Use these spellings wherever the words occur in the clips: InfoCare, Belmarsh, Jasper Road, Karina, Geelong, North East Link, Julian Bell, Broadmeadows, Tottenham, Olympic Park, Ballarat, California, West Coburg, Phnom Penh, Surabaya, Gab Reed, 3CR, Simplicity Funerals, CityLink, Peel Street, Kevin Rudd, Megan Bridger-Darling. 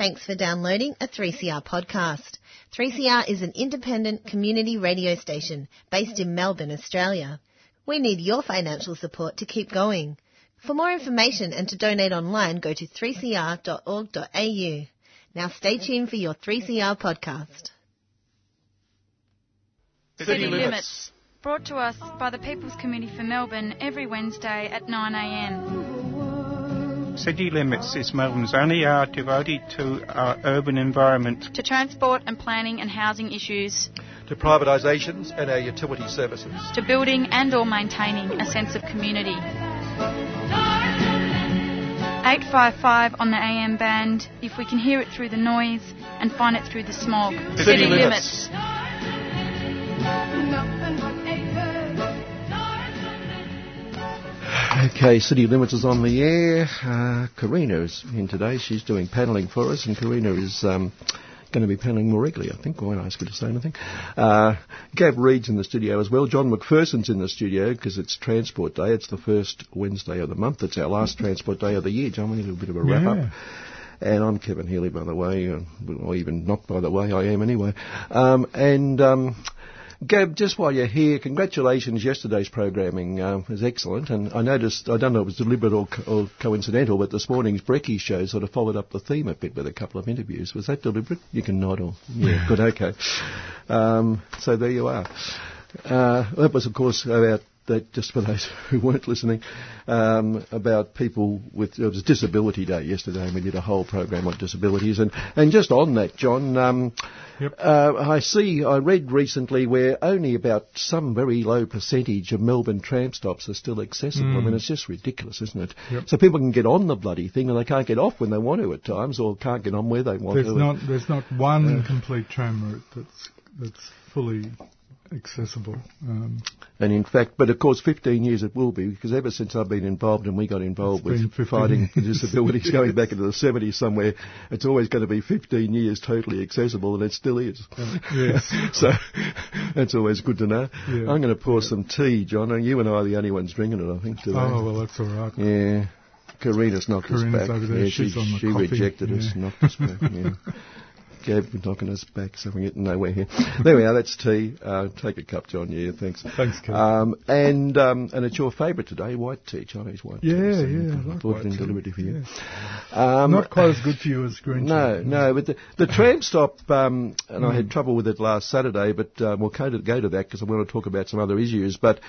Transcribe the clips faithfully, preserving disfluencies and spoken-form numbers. Thanks for downloading a three C R podcast. three C R is an independent community radio station based in Melbourne, Australia. We need your financial support to keep going. For more information and to donate online, go to three c r dot org dot a u. Now stay tuned for your three C R podcast. City, City Limits. Limits, brought to us by the People's Committee for Melbourne every Wednesday at nine a m. City Limits is Melbourne's only hour devoted to our urban environment, to transport and planning and housing issues, to privatisations and our utility services, to building and or maintaining a sense of community. eight fifty-five on the A M band, if we can hear it through the noise and find it through the smog. City, City Limits. Limits. Okay, City Limits is on the air. Uh, Karina is in today. She's doing panelling for us, and Karina is um, going to be panelling more regularly, I think. Why not ask her to say anything? Uh, Gab Reed's in the studio as well. John McPherson's in the studio because it's Transport Day. It's the first Wednesday of the month. It's our last Transport Day of the year. John, we need a bit of a wrap-up. Yeah. And I'm Kevin Healy, by the way, or even not by the way, I am anyway. Um, and... Um, Gab, just while you're here, congratulations. Yesterday's programming um, was excellent, and I noticed, I don't know if it was deliberate or, co- or coincidental, but this morning's brekkie show sort of followed up the theme a bit with a couple of interviews. Was that deliberate? You can nod or... Yeah, good, okay. Um, so there you are. Uh, that was, of course, about... That just for those who weren't listening, um, about people with... It was Disability Day yesterday, and we did a whole program on disabilities. And, and just on that, John, um, yep. uh, I see, I read recently where only about some very low percentage of Melbourne tram stops are still accessible. Mm. I mean, it's just ridiculous, isn't it? Yep. So people can get on the bloody thing, and they can't get off when they want to at times, or can't get on where they want there's to. Not, there's not one uh, complete tram route that's that's fully... accessible. Um, and in fact, but of course fifteen years it will be, because ever since I've been involved and we got involved with fighting disabilities going back into the seventies somewhere, it's always going to be fifteen years totally accessible, and it still is. Uh, yes. So that's always good to know. Yeah. I'm going to pour yeah. some tea, John, and you and I are the only ones drinking it, I think, today. Oh, well, that's all right. Yeah. Karina's knocked Karina's us back. Over there. Yeah, She's she, on the she rejected yeah. us, knocked us back. Yeah. Gab knocking us back, so we're getting nowhere here. There we are, that's tea. Uh, take a cup, John. Yeah, thanks. Thanks, Kevin. Um, and, um, and it's your favourite today, white tea, Chinese white yeah, tea. Yeah, so yeah. I, I like brought it in deliberately for you. Yeah. Um, Not quite as good for you as green tea. No, no, but the, the tram stop, um, and mm. I had trouble with it last Saturday, but um, we'll go to, go to that because I want to talk about some other issues. But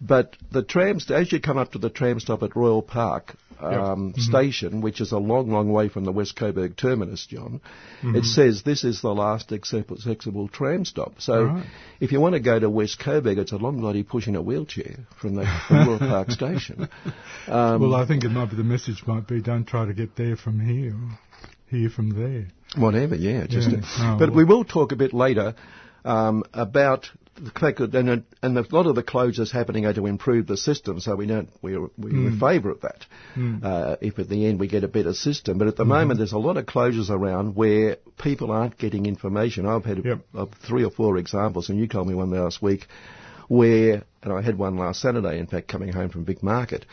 but the tram, st- as you come up to the tram stop at Royal Park, Um, yep. station, mm-hmm. which is a long, long way from the West Coburg terminus, John, mm-hmm. it says this is the last accessible tram stop. So right. if you want to go to West Coburg, it's a long bloody push in a wheelchair from the from Royal Park station. Um, well, I think it might be the message might be don't try to get there from here, or here from there. Whatever, yeah. Just yeah. A, oh, but well. we will talk a bit later um, about... The fact that, and, and a lot of the closures happening are to improve the system, so we don't, we're, we're mm. in favour of that, mm. uh, if at the end we get a better system. But at the mm-hmm. moment there's a lot of closures around where people aren't getting information. I've had yep. uh, three or four examples, and you told me one last week, where, and I had one last Saturday, in fact, coming home from Big Market,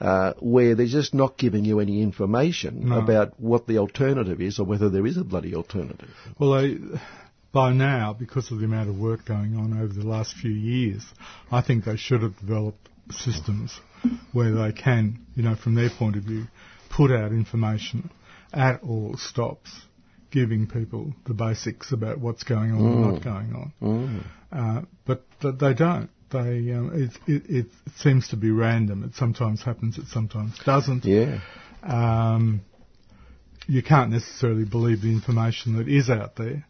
Uh, where they're just not giving you any information no. about what the alternative is or whether there is a bloody alternative. Well, I... By now, because of the amount of work going on over the last few years, I think they should have developed systems where they can, you know, from their point of view, put out information at all stops, giving people the basics about what's going on mm. and not going on. Mm. Uh, but th- they don't. They um, it, it, it seems to be random. It sometimes happens, it sometimes doesn't. Yeah. Um, you can't necessarily believe the information that is out there.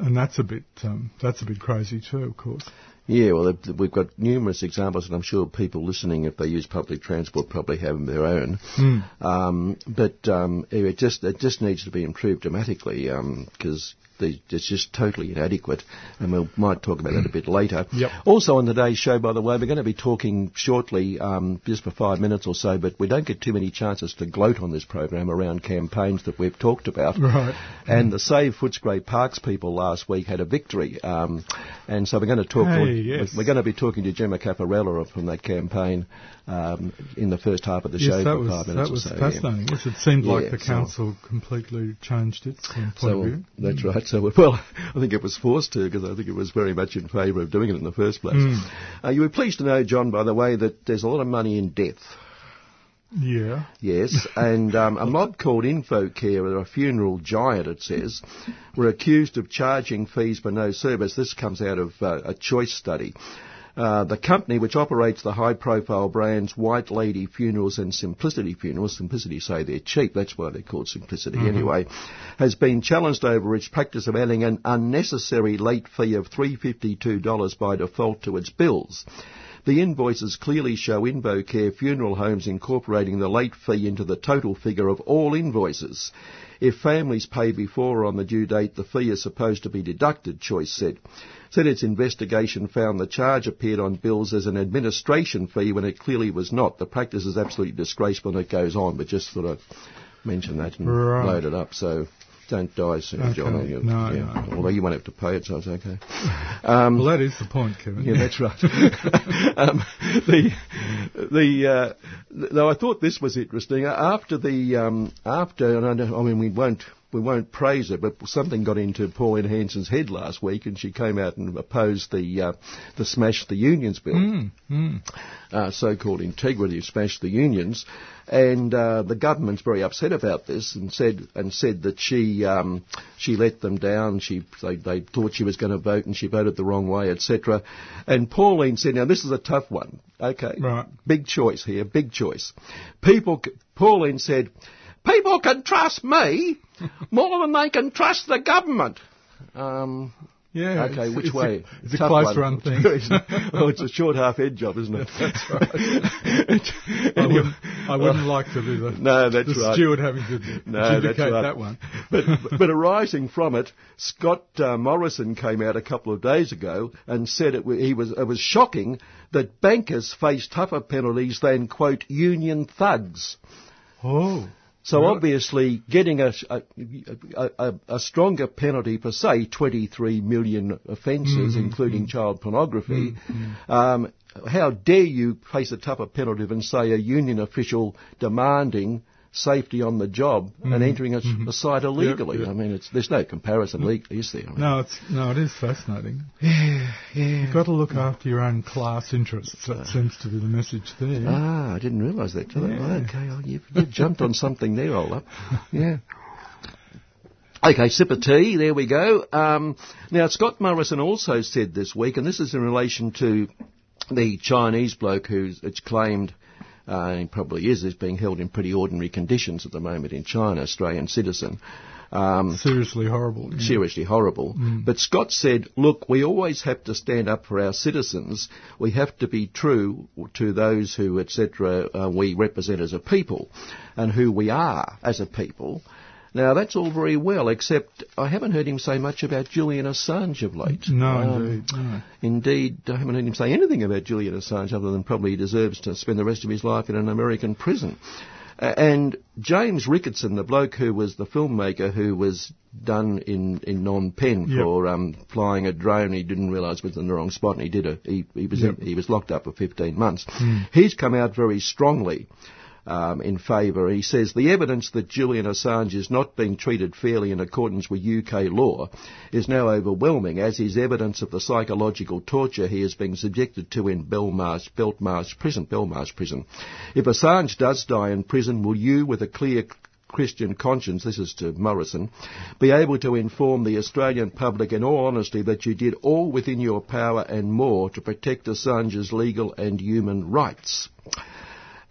And that's a bit um, that's a bit crazy too, of course. Yeah, well, we've got numerous examples, and I'm sure people listening, if they use public transport, probably have their own. Mm. Um, but um, it just it just needs to be improved dramatically, because um, It's just totally inadequate, and we might talk about that a bit later. Yep. Also on today's show, by the way, we're going to be talking shortly, um, just for five minutes or so, but we don't get too many chances to gloat on this program around campaigns that we've talked about. Right. And mm. the Save Footscray Parks people last week had a victory, um, and so we're going to talk. Hey, with, yes. We're going to be talking to Gemma Cafarella from that campaign um, in the first half of the yes, show for was, five minutes or so. That was fascinating. Yeah. Yes, it seemed like yeah, the council so. completely changed its point so, of view. That's mm. right. So, well, I think it was forced to, because I think it was very much in favour of doing it in the first place. Mm. Uh, you were pleased to know, John, by the way, that there's a lot of money in death. Yeah. Yes, and um, a mob called InfoCare, or a funeral giant, it says, were accused of charging fees for no service. This comes out of uh, a choice study. Uh, the company, which operates the high-profile brands White Lady Funerals and Simplicity Funerals, Simplicity say they're cheap, that's why they're called Simplicity mm-hmm. anyway, has been challenged over its practice of adding an unnecessary late fee of three hundred fifty-two dollars by default to its bills. The invoices clearly show InvoCare Funeral Homes incorporating the late fee into the total figure of all invoices. If families pay before or on the due date, the fee is supposed to be deducted, Choice said. Said its investigation found the charge appeared on bills as an administration fee when it clearly was not. The practice is absolutely disgraceful and it goes on, but just thought I'd mention that and right. load it up. So don't die soon, okay. John. You, no, yeah. no. Although you won't have to pay it, so it's okay. Um, well, that is the point, Kevin. Yeah, that's right. um, the, the, uh, though I thought this was interesting. After the, um, after, and I, don't, I mean, we won't, we won't praise her, but something got into Pauline Hanson's head last week, and she came out and opposed the, uh, the Smash the Unions bill, mm, mm. Uh, so-called integrity Smash the Unions. And uh, the government's very upset about this, and said and said that she um, she let them down. She they, they thought she was going to vote, and she voted the wrong way, et cetera. And Pauline said, "Now this is a tough one. Okay, right. Big choice here. Big choice. People." Pauline said, "People can trust me more than they can trust the government." Um, Yeah. Okay, it's, which it's way? A, it's Tough a close-run thing. Well, it's a short half-head job, isn't it? That's right. I wouldn't, I wouldn't like to do that. No, that's the right. The steward having to no, adjudicate right. that one. But, but arising from it, Scott uh, Morrison came out a couple of days ago and said it, he was, it was shocking that bankers face tougher penalties than, quote, union thugs. Oh. So right. obviously getting a, a, a, a stronger penalty per se, twenty-three million offences, mm-hmm. including child pornography, mm-hmm. um, how dare you face a tougher penalty than, say, a union official demanding safety on the job mm-hmm. and entering a, mm-hmm. a site illegally. Yep, yep. I mean, it's, there's no comparison, legally, is there? I mean, no, it's, no, it is fascinating. Yeah, yeah. You've got to look after your own class interests. That seems to be the message there. Ah, I didn't realise that. Did yeah. I? Okay, well, you've, you've jumped on something there, old up. Yeah. Okay, sip of tea, there we go. Um, now, Scott Morrison also said this week, and this is in relation to the Chinese bloke who's it's claimed... Uh, and he probably is, is being held in pretty ordinary conditions at the moment in China, Australian citizen. Um, seriously horrible. Yeah. Seriously horrible. Mm. But Scott said, look, we always have to stand up for our citizens. We have to be true to those who, et cetera, uh, we represent as a people and who we are as a people. Now, that's all very well, except I haven't heard him say much about Julian Assange of late. No, um, indeed. No. Indeed, I haven't heard him say anything about Julian Assange other than probably he deserves to spend the rest of his life in an American prison. Uh, and James Rickardson, the bloke who was the filmmaker who was done in, in Phnom Penh yep. for um, flying a drone, he didn't realise was in the wrong spot, and he did a, he, he was yep. in, he was locked up for fifteen months. Mm. He's come out very strongly. Um, in favour. He says, the evidence that Julian Assange is not being treated fairly in accordance with U K law is now overwhelming, as is evidence of the psychological torture he is being subjected to in Belmarsh, Belmarsh prison, Belmarsh prison. If Assange does die in prison, will you, with a clear Christian conscience, this is to Morrison, be able to inform the Australian public in all honesty that you did all within your power and more to protect Assange's legal and human rights?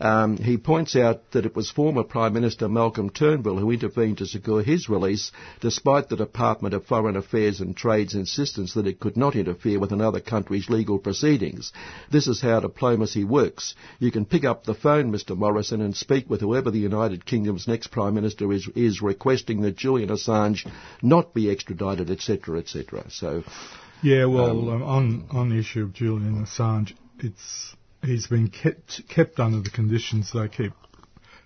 Um, he points out that it was former Prime Minister Malcolm Turnbull who intervened to secure his release, despite the Department of Foreign Affairs and Trade's insistence that it could not interfere with another country's legal proceedings. This is how diplomacy works. You can pick up the phone, Mister Morrison, and speak with whoever the United Kingdom's next Prime Minister is, is requesting that Julian Assange not be extradited, et cetera, et cetera. So, yeah, well, um, on on the issue of Julian Assange, it's he's been kept kept under the conditions they keep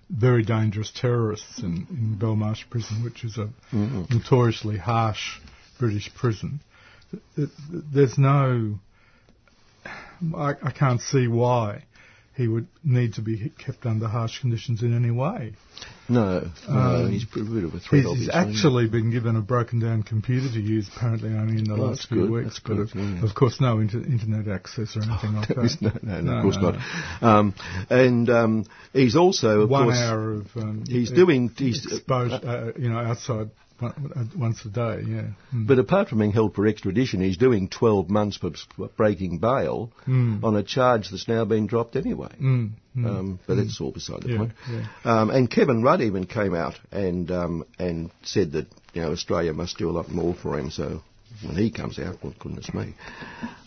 very dangerous terrorists in, in Belmarsh prison, which is a mm-hmm. notoriously harsh British prison. There's no, I, I can't see why he would need to be kept under harsh conditions in any way. No, um, no he's a bit of a threat, he's, he's actually been given a broken-down computer to use, apparently only in the well, last few good, weeks. But good, of, yeah. of course, no inter- internet access or anything oh, like that. No, no, no, no, of course no, not. No. Um, and um, he's also, of One course... One hour of... Um, he's e- doing... He's exposed, uh, you know, outside... Once a day, yeah. Mm. But apart from being held for extradition, he's doing twelve months for breaking bail mm. on a charge that's now been dropped anyway. Mm. Mm. Um, but mm. that's all beside the yeah, point. Yeah. Um, and Kevin Rudd even came out and um, and said that, you know, Australia must do a lot more for him. So when he comes out, well, goodness me.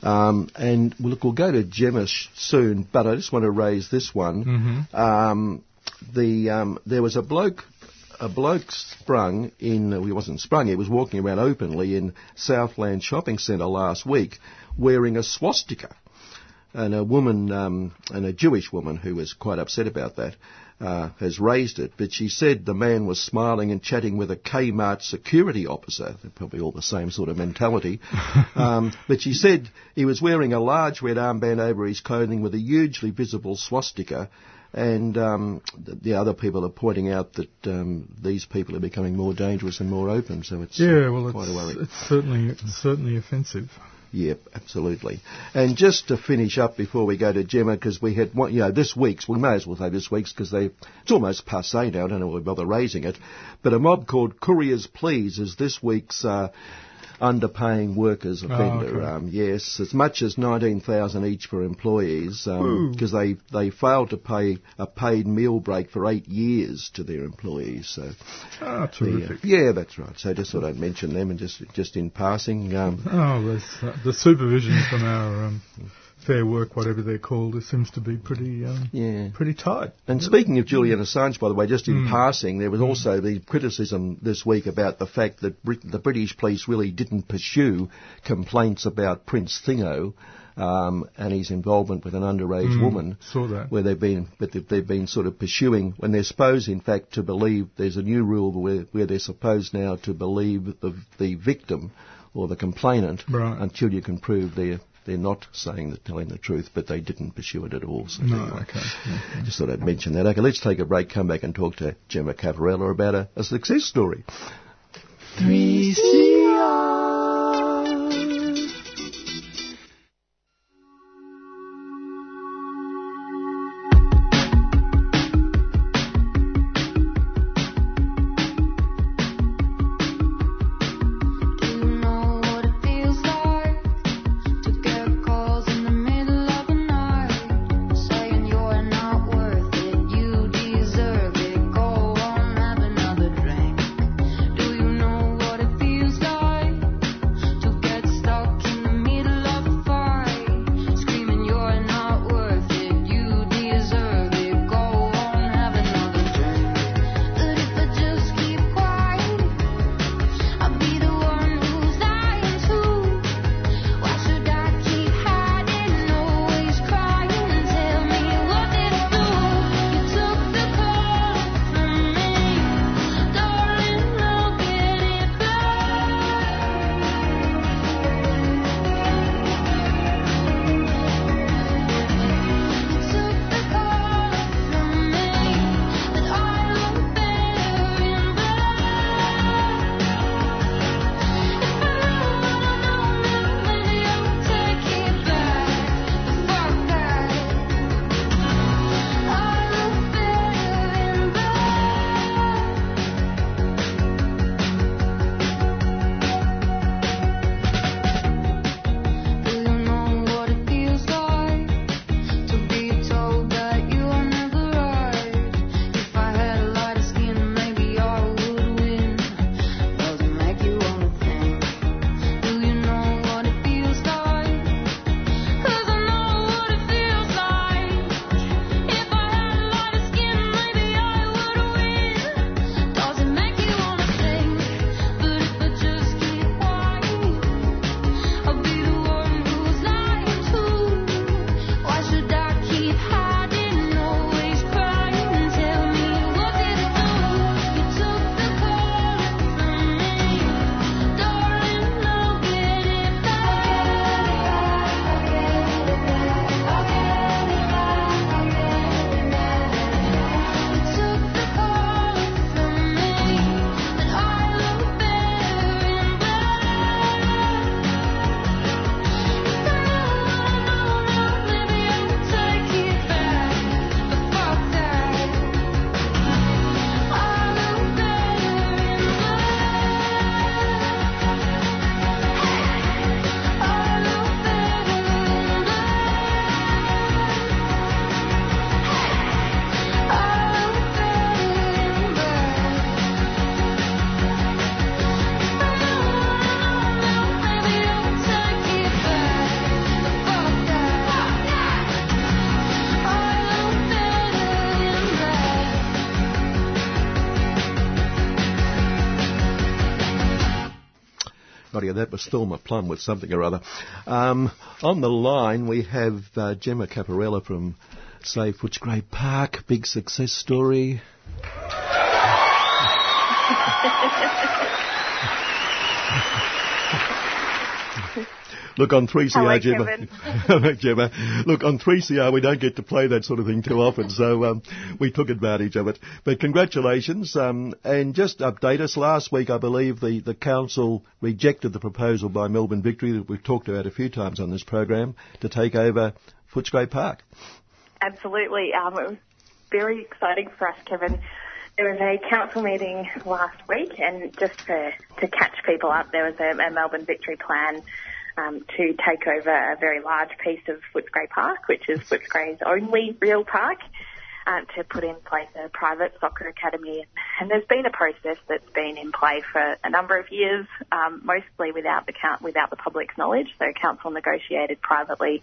Um, and well, look, we'll go to Gemma soon, but I just want to raise this one. Mm-hmm. Um, the um, there was a bloke. A bloke sprung in, well, he wasn't sprung, he was walking around openly in Southland Shopping Centre last week wearing a swastika. And a woman, um, and a Jewish woman who was quite upset about that, uh, has raised it. But she said the man was smiling and chatting with a Kmart security officer. They're probably all the same sort of mentality. um, but she said he was wearing a large red armband over his clothing with a hugely visible swastika. And um, the other people are pointing out that um, these people are becoming more dangerous and more open, so it's yeah, well, quite it's, a worry. It's certainly, it's certainly offensive. Yep, absolutely. And just to finish up before we go to Gemma, because we had one, you know, this week's, we may as well say this week's, because it's almost passé now, I don't know why we bother raising it, but a mob called Couriers Please is this week's... Uh, underpaying workers offender, oh, okay. um, yes, as much as nineteen thousand dollars each for employees, because um, they, they failed to pay a paid meal break for eight years to their employees. So, ah, terrific. The, uh, yeah, that's right. So just thought I'd mention them and just just in passing. Um, oh, uh, the supervision from our... Um, Fair work, whatever they're called, it seems to be pretty um, yeah. pretty tight. And speaking of Julian Assange, by the way, just in mm. passing, there was also the criticism this week about the fact that Britain, the British police really didn't pursue complaints about Prince Thingo um, and his involvement with an underage mm. woman. Saw that. Where they've been, but they've been sort of pursuing, when they're supposed, in fact, to believe, there's a new rule where, where they're supposed now to believe the, the victim or the complainant right. until you can prove their... They're not saying that telling the truth, but they didn't pursue it at all. So no, anyway. okay. I just thought I'd mention that. Okay, let's take a break, come back and talk to Gemma Cafarella about a, a success story. three C R Scotty, and that was Storm of Plum with something or other. Um, on the line, we have uh, Gemma Cafarella from Save Footscray Park. Big success story. Look, on three C R, Gemma, Gemma, look, on three C R, we don't get to play that sort of thing too often, so um, we took advantage of it. But congratulations, um, and just update us. Last week, I believe, the, the council rejected the proposal by Melbourne Victory that we've talked about a few times on this program to take over Footscray Park. Absolutely. Um, it was very exciting for us, Kevin. There was a council meeting last week, and just to, to catch people up, there was a, a Melbourne Victory plan Um, to take over a very large piece of Footscray Park, which is Footscray's only real park, um, to put in place a private soccer academy. And there's been a process that's been in play for a number of years, um, mostly without the count, without the public's knowledge. So council negotiated privately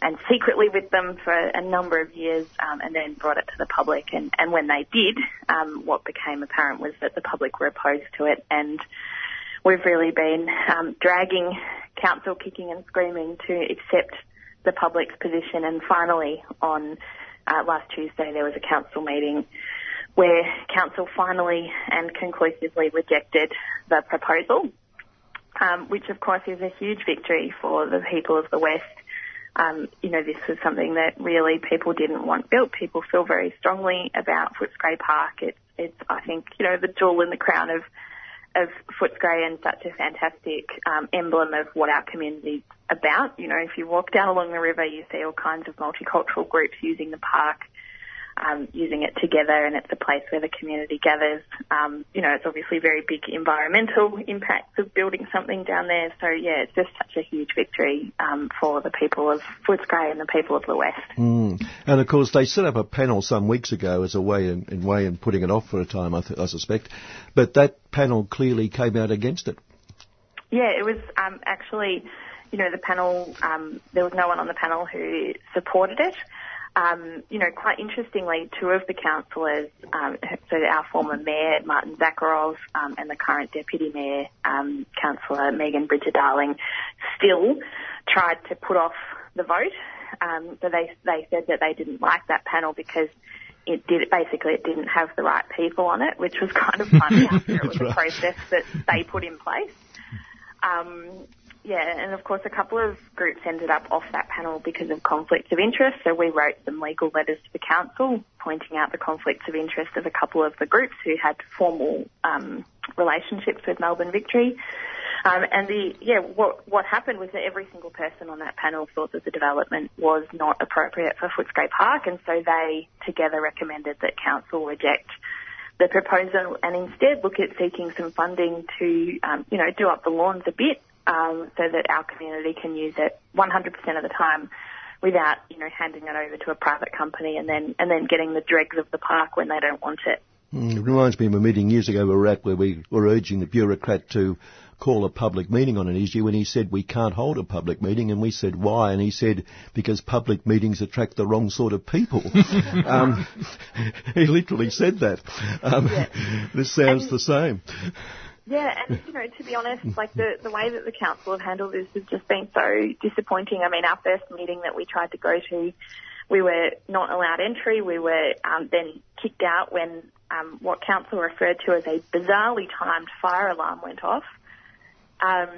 and secretly with them for a number of years, um, and then brought it to the public. And, and when they did, um, what became apparent was that the public were opposed to it, and we've really been um, dragging council, kicking and screaming, to accept the public's position. And finally, on uh, last Tuesday, there was a council meeting where council finally and conclusively rejected the proposal, um, which, of course, is a huge victory for the people of the West. Um, you know, this was something that really people didn't want built. People feel very strongly about Footscray Park. It's, it's I think, you know, the jewel in the crown of of Footscray, and such a fantastic um, emblem of what our community's about. You know, if you walk down along the river, you see all kinds of multicultural groups using the park, um, using it together, and it's a place where the community gathers. Um, you know, it's obviously very big environmental impacts of building something down there. So, yeah, it's just such a huge victory um, for the people of Footscray and the people of the West. Mm. And, of course, they set up a panel some weeks ago as a way in, in way in putting it off for a time, I, th- I suspect. But that panel clearly came out against it. Yeah, it was um, actually, you know, the panel, um, there was no one on the panel who supported it. Um, you know, quite interestingly, two of the councillors, um, so our former mayor, Martin Zakharov, um, and the current deputy mayor, um, councillor Megan Bridger-Darling, still tried to put off the vote. Um, so they, they said that they didn't like that panel because it did, basically it didn't have the right people on it, which was kind of funny after it was right. a process that they put in place. Um, Yeah, and of course a couple of groups ended up off that panel because of conflicts of interest, so we wrote some legal letters to the council pointing out the conflicts of interest of a couple of the groups who had formal um, relationships with Melbourne Victory. Um, and the yeah, what what happened was that every single person on that panel thought that the development was not appropriate for Footscray Park, and so they together recommended that council reject the proposal and instead look at seeking some funding to, um, you know, do up the lawns a bit, Um, so that our community can use it one hundred percent of the time without, you know, handing it over to a private company and then and then getting the dregs of the park when they don't want it. Mm, it reminds me of a meeting years ago at where we were urging the bureaucrat to call a public meeting on an issue, and he said we can't hold a public meeting, and we said why, and he said because public meetings attract the wrong sort of people. um, he literally said that. Um, yeah. This sounds and- the same. Yeah, and, you know, to be honest, like the, the way that the council have handled this has just been so disappointing. I mean, our first meeting that we tried to go to, we were not allowed entry. We were um, then kicked out when um, what council referred to as a bizarrely timed fire alarm went off, um,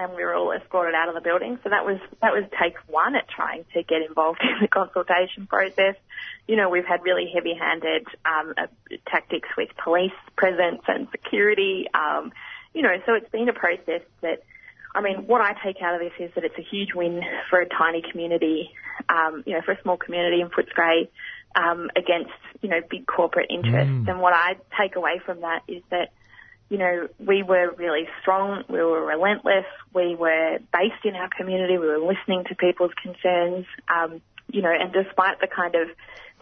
and we were all escorted out of the building. So that was that was take one at trying to get involved in the consultation process. You know, we've had really heavy-handed um, uh, tactics with police presence and security. Um, you know, so it's been a process that, I mean, what I take out of this is that it's a huge win for a tiny community, um, you know, for a small community in Footscray um, against, you know, big corporate interests. Mm. And what I take away from that is that, you know, we were really strong, we were relentless, we were based in our community, we were listening to people's concerns, um, you know, and despite the kind of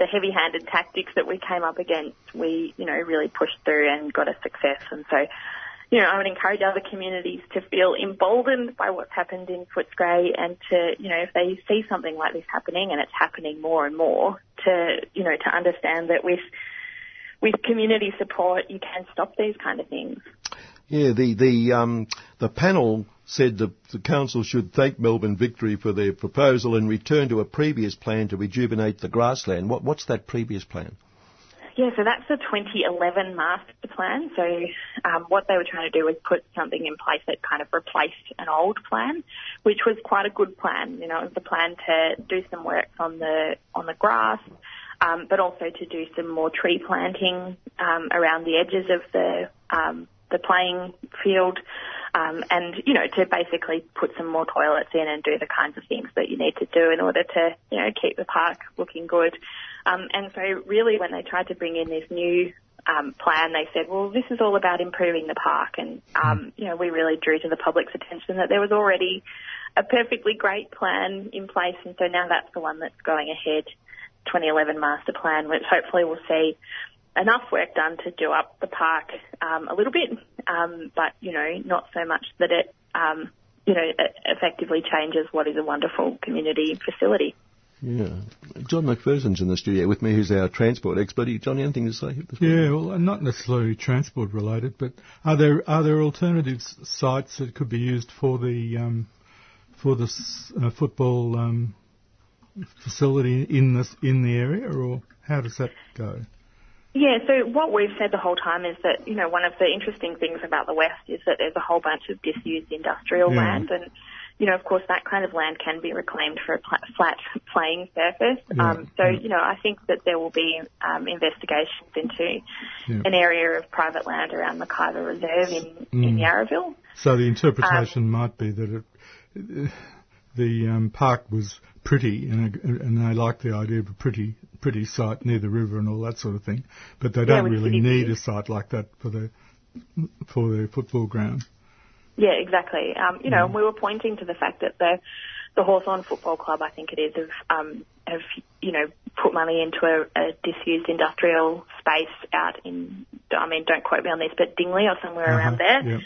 the heavy-handed tactics that we came up against, we, you know, really pushed through and got a success. And so, you know, I would encourage other communities to feel emboldened by what's happened in Footscray and to, you know, if they see something like this happening, and it's happening more and more, to, you know, to understand that with, with community support, you can stop these kind of things. Yeah, the the um, the panel said the, the council should thank Melbourne Victory for their proposal and return to a previous plan to rejuvenate the grassland. What, what's that previous plan? Yeah, so that's the twenty eleven master plan. So um, what they were trying to do was put something in place that kind of replaced an old plan, which was quite a good plan. You know, it was the plan to do some work on the on the grass, um, but also to do some more tree planting um, around the edges of the um, the playing field, um, and you know, to basically put some more toilets in and do the kinds of things that you need to do in order to, you know, keep the park looking good. Um, and so really when they tried to bring in this new um, plan, they said, well, this is all about improving the park. And, um, you know, we really drew to the public's attention that there was already a perfectly great plan in place. And so now that's the one that's going ahead, twenty eleven master plan, which hopefully will see enough work done to do up the park um, a little bit, um, but, you know, not so much that it, um, you know, it effectively changes what is a wonderful community facility. Yeah. John McPherson's in the studio with me, who's our transport expert. John, anything to say? Yeah, well, not necessarily transport related, but are there are there alternative sites that could be used for the um, for the uh, football um, facility in this in the area, or how does that go? Yeah, so what we've said the whole time is that, you know, one of the interesting things about the West is that there's a whole bunch of disused industrial yeah. land, and you know, of course, that kind of land can be reclaimed for a pl- flat playing surface. Yeah, um, so, yeah. you know, I think that there will be um, investigations into yeah. an area of private land around the Kyber Reserve in, mm. in Yarraville. So the interpretation um, might be that it, the um, park was pretty, and, and they like the idea of a pretty, pretty site near the river and all that sort of thing, but they don't yeah, really need a site like that for the for their football ground. Yeah, exactly. Um, you know, mm. and we were pointing to the fact that the the Hawthorn Football Club, I think it is, have, um, have you know, put money into a, a disused industrial space out in, I mean, don't quote me on this, but Dingley or somewhere uh-huh. around there. Yep.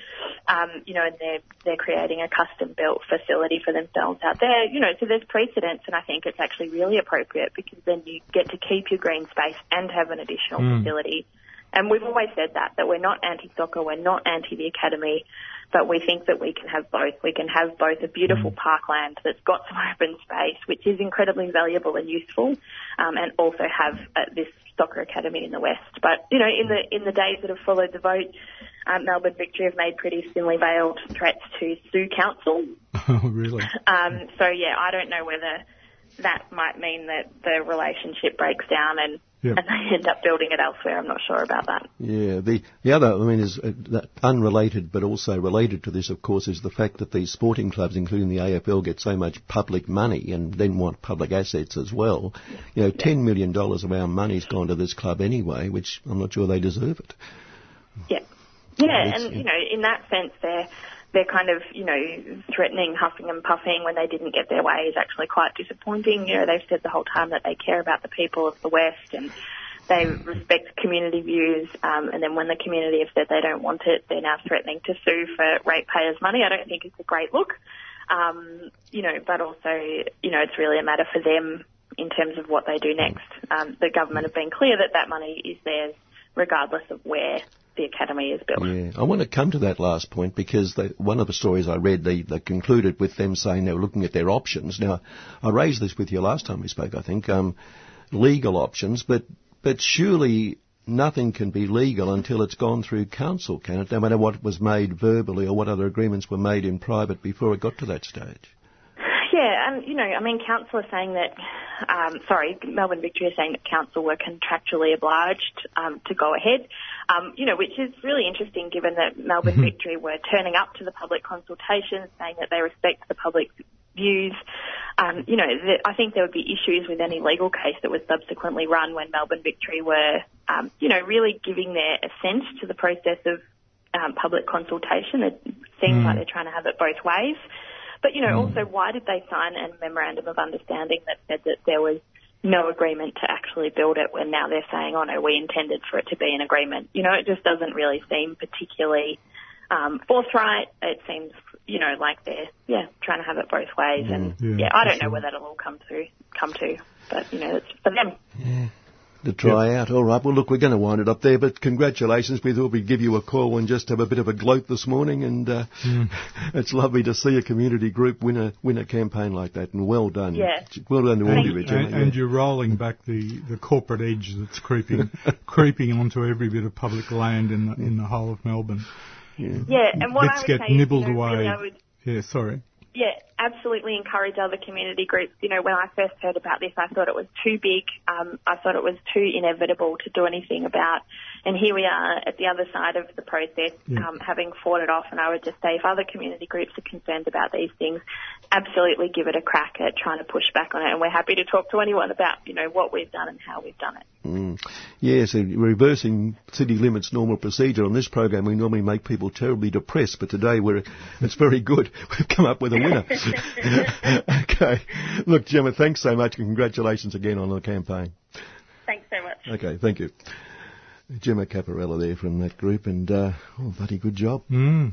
Um, you know, and they're, they're creating a custom-built facility for themselves out there. You know, so there's precedence, and I think it's actually really appropriate because then you get to keep your green space and have an additional mm. facility. And we've always said that, that we're not anti-soccer, we're not anti-the academy, but we think that we can have both. We can have both a beautiful mm. parkland that's got some open space, which is incredibly valuable and useful, um, and also have uh, this soccer academy in the West. But, you know, in the in the days that have followed the vote, um, Melbourne Victory have made pretty thinly veiled threats to sue council. Oh, really? Um, so, yeah, I don't know whether that might mean that the relationship breaks down and Yep. and they end up building it elsewhere. I'm not sure about that. Yeah, the the other, I mean, is unrelated but also related to this, of course, is the fact that these sporting clubs, including the A F L, get so much public money and then want public assets as well. You know, ten million dollars of our money's gone to this club anyway, which I'm not sure they deserve it. Yeah. Yeah, and, you know, in that sense, they're, they're kind of, you know, threatening, huffing and puffing when they didn't get their way is actually quite disappointing. You know, they've said the whole time that they care about the people of the West and they respect community views, um, and then when the community have said they don't want it, they're now threatening to sue for ratepayers' money. I don't think it's a great look, um, you know, but also, you know, it's really a matter for them in terms of what they do next. Um, the government have been clear that that money is theirs regardless of where the academy is built. Yeah, I want to come to that last point because they, one of the stories I read, they, they concluded with them saying they were looking at their options. Now, I raised this with you last time we spoke, I think, um, legal options, but but surely nothing can be legal until it's gone through council, can it? No matter what was made verbally or what other agreements were made in private before it got to that stage. Yeah, and, um, you know, I mean, council are saying that, um, sorry, Melbourne Victory are saying that council were contractually obliged um, to go ahead, um, you know, which is really interesting given that Melbourne mm-hmm. Victory were turning up to the public consultations, saying that they respect the public's views. Um, you know, the, I think there would be issues with any legal case that was subsequently run when Melbourne Victory were, um, you know, really giving their assent to the process of um, public consultation. It seems mm. like they're trying to have it both ways. But, you know, also, why did they sign a memorandum of understanding that said that there was no agreement to actually build it when now they're saying, oh, no, we intended for it to be an agreement? You know, it just doesn't really seem particularly um, forthright. It seems, you know, like they're, yeah, trying to have it both ways. Mm, and, yeah, yeah I don't know where that'll all come to, come to, but, you know, it's for them. Yeah. to try yep. out. All right, well, look, we're going to wind it up there, but congratulations. We thought we'd give you a call and just have a bit of a gloat this morning, and uh, mm. it's lovely to see a community group win a, win a campaign like that, and well done. Yeah. Well done to all of you, Regina. And, and you're rolling back the, the corporate edge that's creeping creeping onto every bit of public land in the, in the whole of Melbourne. Yeah, yeah and what Let's I would get say nibbled is, you know, away. Really I would... Yeah, sorry. Yeah, absolutely encourage other community groups. You know, when I first heard about this, I thought it was too big. Um, I thought it was too inevitable to do anything about. And here we are at the other side of the process, yeah. um, having fought it off. And I would just say if other community groups are concerned about these things, absolutely give it a crack at trying to push back on it. And we're happy to talk to anyone about, you know, what we've done and how we've done it. Mm. Yes, yeah, so reversing city limits normal procedure. On this program, we normally make people terribly depressed, but today we're it's very good. We've come up with a winner. Okay. Look, Gemma, thanks so much, and congratulations again on the campaign. Thanks so much. Okay, thank you. Gemma Cafarella there from that group, and uh, oh, bloody good job. Mm.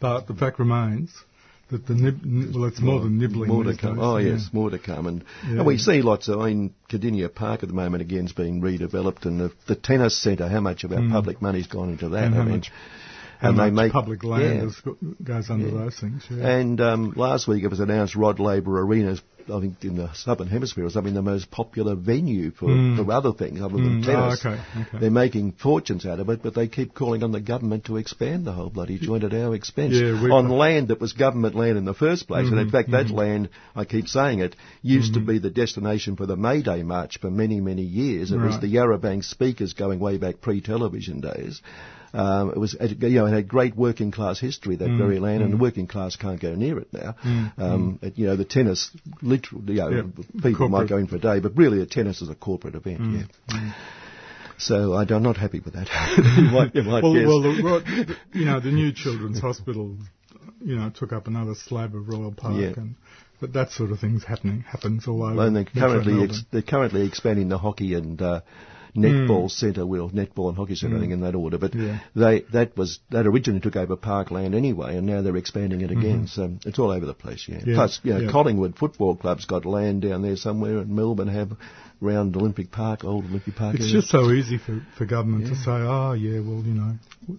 But the fact remains that the nib- n- well, it's more, more than nibbling. More to come. Days, oh yeah. yes, more to come, and, yeah. and we see lots of. I mean, Cardinia Park at the moment again is being redeveloped, and the, the tennis centre. How much of our mm. public money's gone into that? And I how mean, much And, and they make public land yeah. goes under yeah. those things. Yeah. And um, last week it was announced Rod Laver Arena's, I think, in the Southern Hemisphere or something, the most popular venue for, mm. for other things other than mm. tennis. Oh, okay. Okay. They're making fortunes out of it, but they keep calling on the government to expand the whole bloody joint at our expense yeah, on play. land that was government land in the first place. Mm-hmm. And in fact, that mm-hmm. land, I keep saying it, used mm-hmm. to be the destination for the May Day March for many, many years. It right. was the Yarrabang speakers going way back pre-television days. Um, it was, you know, it had great working class history, that mm, very land, mm. and the working class can't go near it now. Mm, um, mm. It, you know, the tennis, literally, you know, yep. people corporate. might go in for a day, but really the tennis is a corporate event, mm. yeah. Mm. So I, I'm not happy with that. you might, you might well, guess. Well, the, right, you know, the new Children's Hospital, you know, took up another slab of Royal Park yeah. and... But that sort of thing's happening, happens all over. Well, and they're currently, ex- they're currently expanding the hockey and uh, netball mm. centre, well, netball and hockey centre, mm. I think, in that order. But yeah. they that was that originally took over parkland anyway, and now they're expanding it again. Mm-hmm. So it's all over the place, yeah. yeah. Plus, you know, yeah. Collingwood Football Club's got land down there somewhere, and Melbourne have round Olympic Park, old Olympic Park. It's area. just so easy for, for government yeah. to say, oh, yeah, well, you know,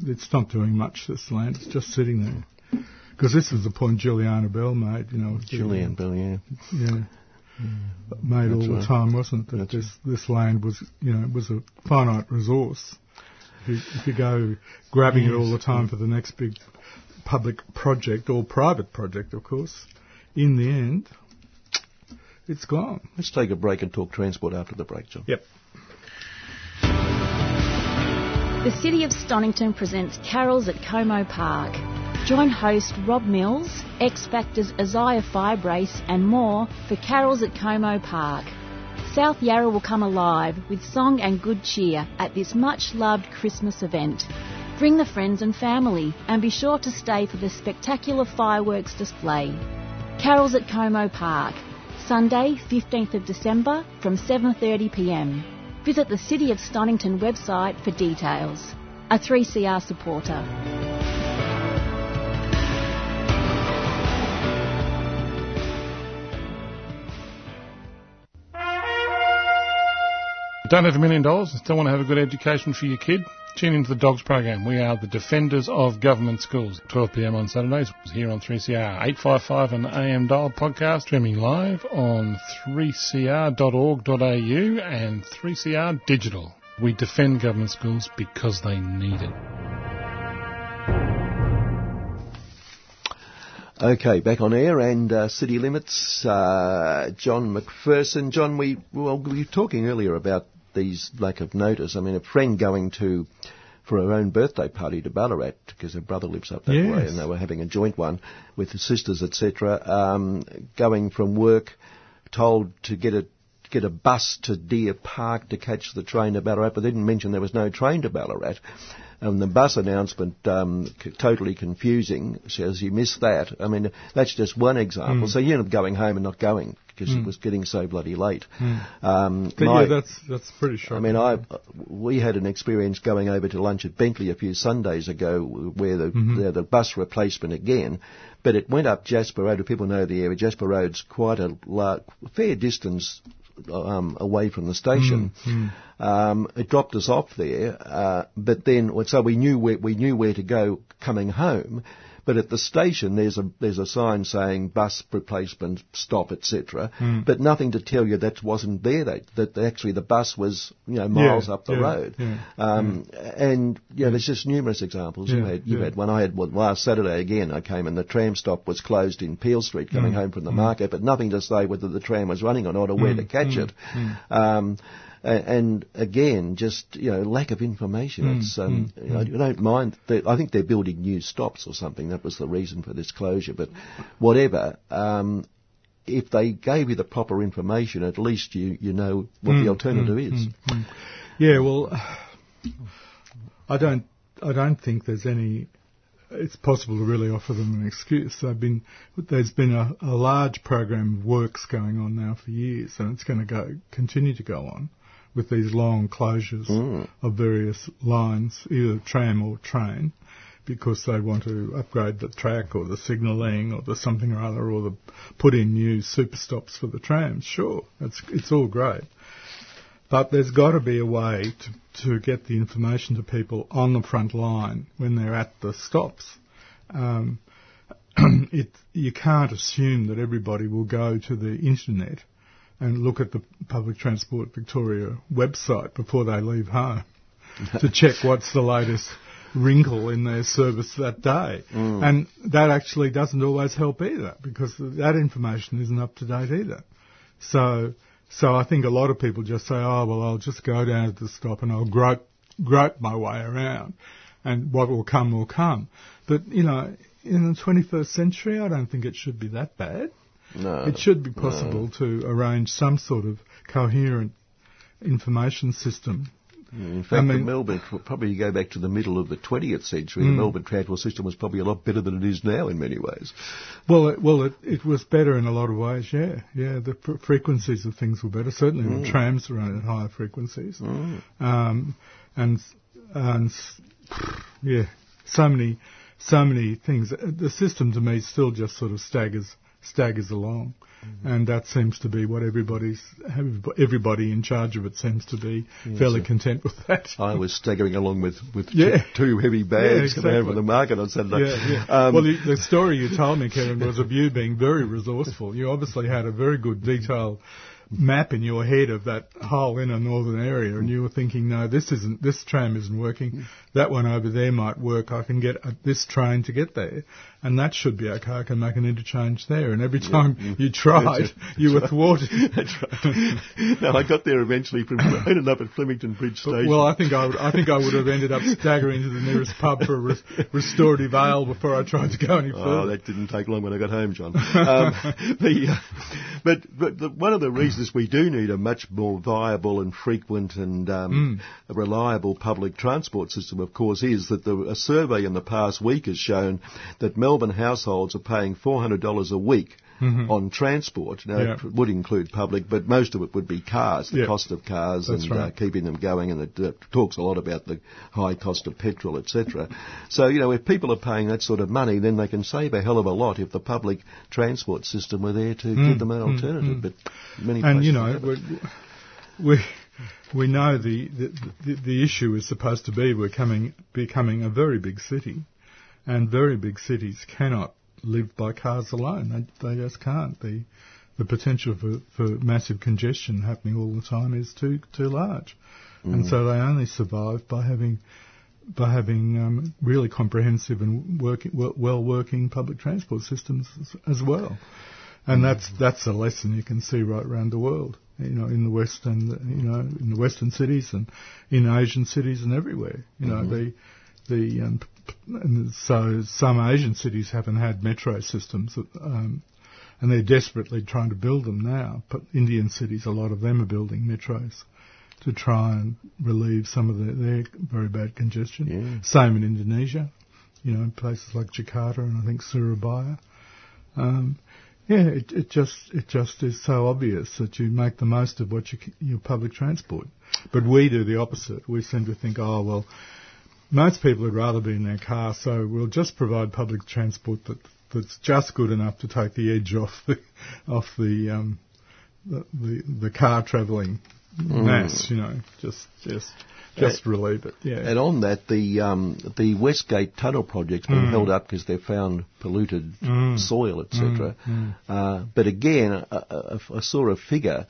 it's not doing much, this land, it's just sitting there. Because this was the point Juliana Bell made, you know. Julian Bell, yeah. Yeah. yeah. Made That's all the right. time, wasn't it? That this, this land was, you know, was a finite resource. If you, if you go grabbing yes. it all the time yeah. for the next big public project or private project, of course, in the end, it's gone. Let's take a break and talk transport after the break, John. Yep. The City of Stonnington presents Carols at Como Park. Join host Rob Mills, X Factor's Isaiah Firebrace and more for Carols at Como Park. South Yarra will come alive with song and good cheer at this much-loved Christmas event. Bring the friends and family and be sure to stay for the spectacular fireworks display. Carols at Como Park, Sunday fifteenth of December from seven thirty p m. Visit the City of Stonnington website for details. A three C R supporter. Don't have a million dollars, still want to have a good education for your kid? Tune into the Dogs program. We are the Defenders of Government Schools. twelve p m on Saturdays here on three C R. eight fifty-five and A M Dial podcast streaming live on three c r dot org dot a u and three C R Digital. We defend government schools because they need it. Okay, back on air and uh, city limits. Uh, John McPherson. John, we, well, we were talking earlier about these lack of notice. I mean, a friend going to, for her own birthday party to Ballarat, because her brother lives up that yes. way, and they were having a joint one with her sisters, et cetera, um, going from work, told to get a, get a bus to Deer Park to catch the train to Ballarat, but they didn't mention there was no train to Ballarat. And the bus announcement, um, c- totally confusing, says you missed that. I mean, that's just one example. Mm. So you end up going home and not going because mm. it was getting so bloody late. Mm. Um, but my, yeah, that's, that's pretty shocking. I mean, I, we had an experience going over to lunch at Bentley a few Sundays ago where the, mm-hmm. the, the bus replacement again, but it went up Jasper Road. People know the area. Jasper Road's quite a large, fair distance Um, away from the station, mm, mm. Um, it dropped us off there, uh, but then so we knew where, we knew where to go coming home. But at the station, there's a there's a sign saying bus replacement stop, et cetera. Mm. But nothing to tell you that wasn't there. That that actually the bus was you know miles yeah, up the yeah, road. Yeah, um, yeah. And you know, there's just numerous examples. Yeah, you had you yeah. had one. I had one last Saturday again. I came and the tram stop was closed in Peel Street coming mm. home from the mm. market, but nothing to say whether the tram was running or not or mm. where to catch mm. it. Mm. Um, And again, just, you know, lack of information. Mm, it's, um, mm, you know, I don't mind. I think they're building new stops or something. That was the reason for this closure. But whatever, um, if they gave you the proper information, at least you, you know what mm, the alternative mm, is. Mm, mm. Yeah, well, I don't, I don't think there's any, it's possible to really offer them an excuse. I've been, there's been a, a large program of works going on now for years, and it's going to go, continue to go on, with these long closures mm. of various lines, either tram or train, because they want to upgrade the track or the signalling or the something or other, or the put in new super stops for the trams. Sure, it's, it's all great. But there's got to be a way to, to get the information to people on the front line when they're at the stops. Um, it, you can't assume that everybody will go to the internet and look at the Public Transport Victoria website before they leave home to check what's the latest wrinkle in their service that day. Mm. And that actually doesn't always help either, because that information isn't up to date either. So so I think a lot of people just say, oh, well, I'll just go down to the stop and I'll grope, grope my way around, and what will come will come. But, you know, in the twenty-first century, I don't think it should be that bad. No, it should be possible no. to arrange some sort of coherent information system. In fact, I mean, the Melbourne, probably you go back to the middle of the twentieth century, mm. the Melbourne transport system was probably a lot better than it is now in many ways. Well, it, well, it, it was better in a lot of ways, yeah. Yeah, the pr- frequencies of things were better. Certainly mm. the trams ran at higher frequencies. Mm. Um, and, and, yeah, so many, so many things. The system to me still just sort of staggers staggers along, mm-hmm. and that seems to be what everybody's everybody in charge of it seems to be yes, fairly sir. content with that. I was staggering along with, with yeah. two, two heavy bags coming yeah, exactly. out of the market on Sunday. Yeah, yeah. Um, well, the, the story you told me, Kevin, was of you being very resourceful. You obviously had a very good detailed map in your head of that whole inner northern area, and you were thinking, no, this isn't, this tram isn't working, that one over there might work, I can get a, this train to get there, and that should be okay, I can make an interchange there. And every time yeah. you tried, that's you that's were right. thwarted. That's right. No, I got there eventually, from, I ended up at Flemington Bridge Station. Well, I think I would, I think I would have ended up staggering to the nearest pub for a res, restorative ale before I tried to go any further. Oh, that didn't take long when I got home, John. Um, the, uh, but but the, one of the reasons is we do need a much more viable and frequent and um, mm. reliable public transport system, of course, is that the, a survey in the past week has shown that Melbourne households are paying four hundred dollars a week mm-hmm. on transport. Now, yeah. it would include public, but most of it would be cars, the yeah. cost of cars That's and right. uh, keeping them going, and it uh, talks a lot about the high cost of petrol, et cetera. So, you know, if people are paying that sort of money, then they can save a hell of a lot if the public transport system were there to mm. give them an alternative. Mm. But many and, places you know, we, we we know the, the, the, the issue is supposed to be we're coming, becoming a very big city, and very big cities cannot live by cars alone. They, they just can't. The the potential for, for massive congestion happening all the time is too too large, mm. and so they only survive by having by having um, really comprehensive and working well working public transport systems as, as well. And mm. that's that's a lesson you can see right around the world. You know, in the western you know in the western cities and in Asian cities and everywhere. You know mm. the the um, And so some Asian cities haven't had metro systems, um, and they're desperately trying to build them now. But Indian cities, a lot of them are building metros to try and relieve some of the, their very bad congestion. Yeah. Same in Indonesia, you know, in places like Jakarta and I think Surabaya. Um, yeah, it, it just it just is so obvious that you make the most of what you, your public transport. But we do the opposite. We seem to think, oh, well, most people would rather be in their car, so we'll just provide public transport that that's just good enough to take the edge off the off the um, the, the, the car travelling mm. mass, you know, just just just uh, relieve it. Yeah. And on that, the um, the Westgate Tunnel project's been mm. held up because they've found polluted mm. soil, et cetera. Mm. Uh, but again, I, I, I saw a figure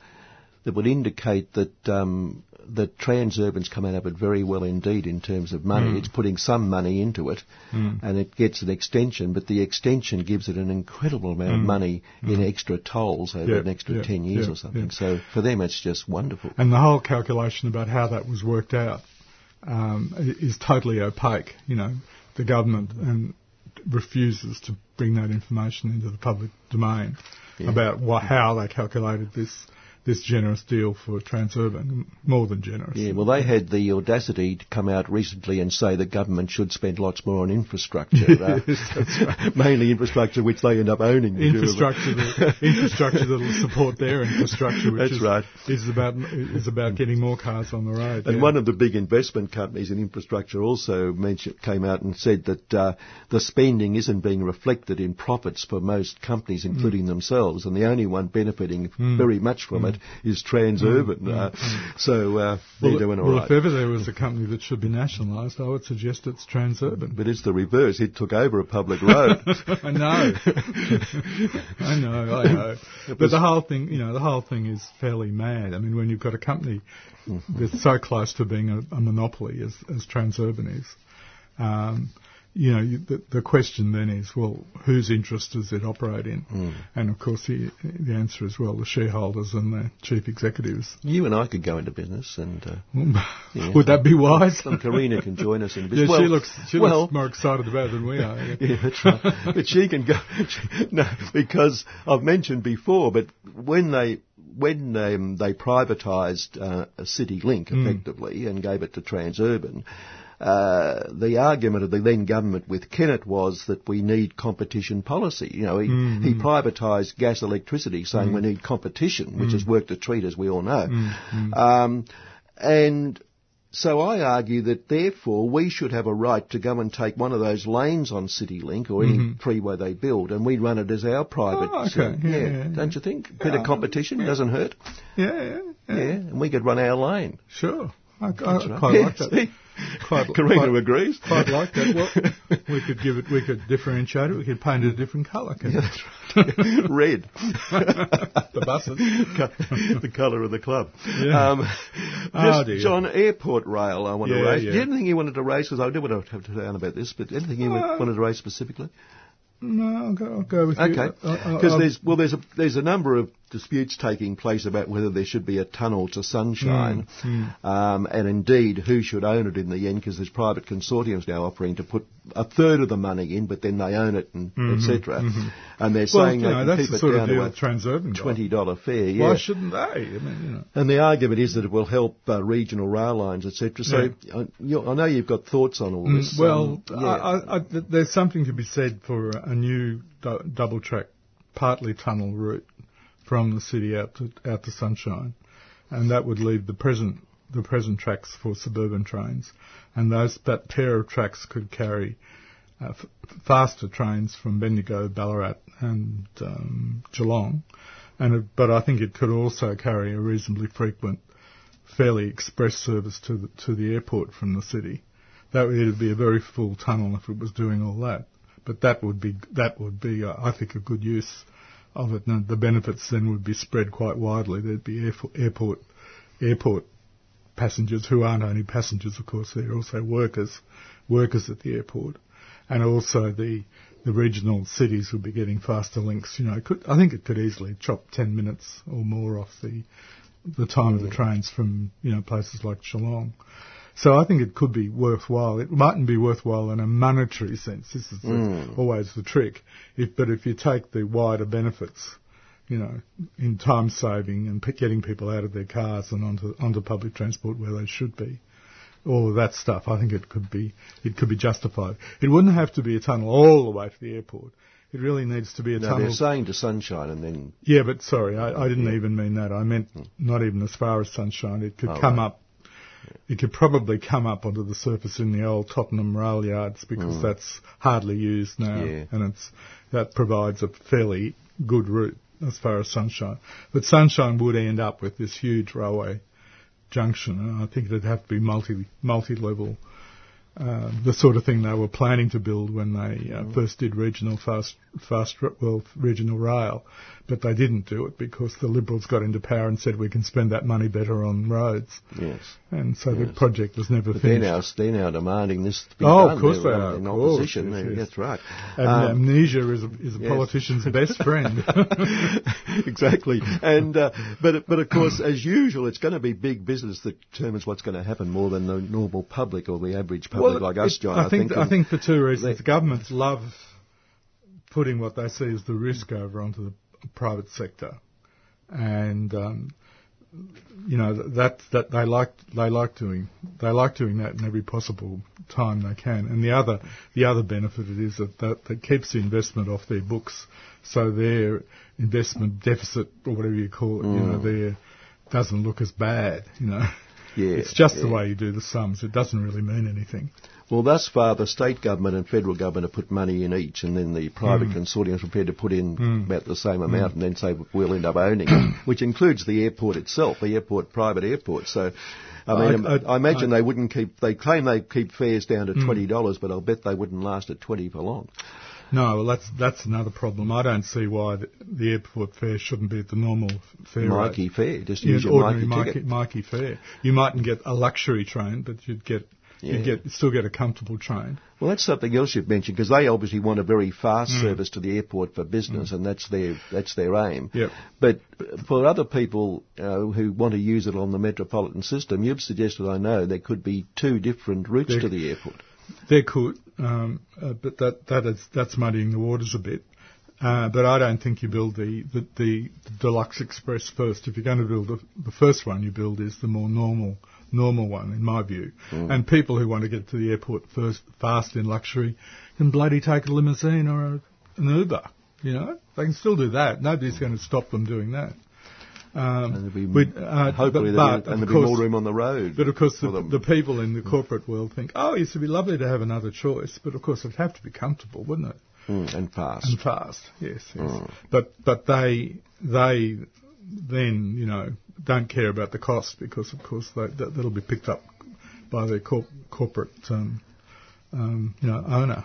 that would indicate that um, that Transurban's come out of it very well indeed in terms of money. Mm. It's putting some money into it, mm. and it gets an extension, but the extension gives it an incredible amount mm. of money mm. in extra tolls over yep. an extra yep. ten years yep. or something. Yep. So for them it's just wonderful. And the whole calculation about how that was worked out um, is totally opaque. You know, the government and refuses to bring that information into the public domain yeah. about what, how they calculated this this generous deal for Transurban, more than generous. Yeah, well, they had the audacity to come out recently and say the government should spend lots more on infrastructure, yes, that's right. mainly infrastructure which they end up owning. Infrastructure, that, infrastructure that will support their infrastructure, which that's is, right. is about is about getting more cars on the road. And yeah. one of the big investment companies in infrastructure also mentioned, came out and said that uh, the spending isn't being reflected in profits for most companies, including mm. themselves, and the only one benefiting mm. very much from mm. it is Transurban. Mm, uh, mm. So uh, they're well, doing all well, right. Well, if ever there was a company that should be nationalised, I would suggest it's Transurban. But it's the reverse. It took over a public road. I know. I know, I know. But the whole thing, you know, the whole thing is fairly mad. I mean, when you've got a company mm-hmm. that's so close to being a, a monopoly as, as Transurban is, um, you know, you, the, the question then is, well, whose interest does it operate in? Mm. And, of course, the, the answer is, well, the shareholders and the chief executives. You and I could go into business and... Uh, yeah. Would that be wise? And Karina can join us in business. Yeah, well, she looks, she well, looks more excited about it than we are. Yeah, yeah that's right. But she can go... She, no, because I've mentioned before, but when they... When um, they privatised uh, CityLink, effectively, mm. and gave it to Transurban, uh, the argument of the then government with Kennett was that we need competition policy. You know, he, mm-hmm. he privatised gas electricity, saying mm. we need competition, which mm. has worked a treat, as we all know. Mm-hmm. Um, and... So I argue that, therefore, we should have a right to go and take one of those lanes on CityLink or any mm-hmm. freeway they build, and we run it as our private. Oh, okay. So, yeah, yeah, yeah, don't you think? Yeah. Bit of competition yeah. doesn't hurt. Yeah, yeah, yeah. Yeah, and we could run our lane. Sure. I, I right. quite yeah, like that. See? Quite, Karina quite, agrees. Quite like that. Well, we could give it. We could differentiate it. We could paint it a different colour. Yeah, that's right. Red. The buses. The colour of the club. Yeah. Um, oh, just dear. John, airport rail. I want yeah, to raise. Yeah. Did anything you wanted to raise? Because I do want to have to down about this. But anything you uh, wanted to raise specifically? No, I'll go, I'll go with okay. you. Okay. Because there's well, there's a there's a number of disputes taking place about whether there should be a tunnel to Sunshine, mm, mm. Um, and indeed who should own it in the end, because there's private consortiums now offering to put a third of the money in, but then they own it, and mm-hmm, et cetera. Mm-hmm. And they're well, saying they know, can keep it down to a twenty dollars fare. Yeah. Why shouldn't they? I mean, you know. And the argument is that it will help uh, regional rail lines, et cetera. So yeah. I, I know you've got thoughts on all this. Mm, well, um, yeah. I, I, there's something to be said for a new do- double-track, partly tunnel route from the city out to out to Sunshine, and that would leave the present the present tracks for suburban trains, and those that pair of tracks could carry uh, f- faster trains from Bendigo, Ballarat, and um, Geelong, and it, but I think it could also carry a reasonably frequent, fairly express service to the, to the airport from the city. That would be a very full tunnel if it was doing all that, but that would be that would be uh, I think a good use of it, and the benefits then would be spread quite widely. There'd be airport airport passengers who aren't only passengers, of course, they're also workers, workers at the airport, and also the the regional cities would be getting faster links. You know, could, I think it could easily chop ten minutes or more off the the time mm. of the trains from you know places like Geelong. So I think it could be worthwhile. It mightn't be worthwhile in a monetary sense. This is mm. always the trick. If, but if you take the wider benefits, you know, in time saving and p- getting people out of their cars and onto onto public transport where they should be, all of that stuff, I think it could be it could be justified. It wouldn't have to be a tunnel all the way to the airport. It really needs to be a no, tunnel. They're saying to Sunshine and then... Yeah, but sorry, I, I didn't yeah. even mean that. I meant mm. not even as far as Sunshine. It could oh, come right. up. It could probably come up onto the surface in the old Tottenham rail yards because mm. that's hardly used now, yeah. and it's that provides a fairly good route as far as Sunshine. But Sunshine would end up with this huge railway junction. And I think it'd have to be multi, multi-level, uh, the sort of thing they were planning to build when they uh, first did regional fast, fast, well, regional rail. But they didn't do it because the Liberals got into power and said we can spend that money better on roads. Yes. And so yes. the project was never but finished. They're now, they're now demanding this to be oh, done. Oh, of course they're they are. In opposition. Course, yes, yes. That's right. And um, amnesia is a, is a yes. politician's best friend. Exactly. And uh, but but of course, as usual, it's going to be big business that determines what's going to happen more than the normal public or the average public well, like it, us, John. I, I think, think I think for two reasons. The governments love putting what they see as the risk over onto the private sector, and um, you know that that they like they like doing they like doing that in every possible time they can. And the other the other benefit it is that that, that keeps the investment off their books, so their investment deficit or whatever you call it, mm. you know, their doesn't look as bad. You know, yeah, it's just yeah. the way you do the sums. It doesn't really mean anything. Well, thus far, the state government and federal government have put money in each, and then the private mm. consortium is prepared to put in mm. about the same amount mm. and then say we'll end up owning it, which includes the airport itself, the airport, private airport. So, I mean, I, I, I imagine I, they wouldn't keep, they claim they keep fares down to mm. twenty dollars, but I'll bet they wouldn't last at twenty for long. No, well, that's that's another problem. I don't see why the, the airport fare shouldn't be at the normal fare. Mikey rate. fare, just use your ordinary Mikey, Mikey, Mikey fare. You mightn't get a luxury train, but you'd get... Yeah. You get, still get a comfortable train. Well, that's something else you've mentioned, because they obviously want a very fast mm. service to the airport for business, mm. and that's their that's their aim. Yep. But for other people uh, who want to use it on the metropolitan system, you've suggested, I know, there could be two different routes there, to the airport. There could, um, uh, but that, that is, that's muddying the waters a bit. Uh, but I don't think you build the, the, the Deluxe Express first. If you're going to build the, the first one you build is the more normal normal one, in my view. Mm. And people who want to get to the airport first, fast in luxury can bloody take a limousine or a, an Uber, you know. They can still do that. Nobody's going to stop them doing that. Um, and there'll be, uh, hopefully but, there'll, and there'll course, be more room on the road. But, of course, the, the people in the corporate world think, oh, it would be lovely to have another choice, but, of course, it'd have to be comfortable, wouldn't it? Mm, and fast. And fast, yes, yes. Mm. But, but they they then, you know, don't care about the cost because, of course, they, that, that'll be picked up by their corp, corporate, um, um, you know, owner.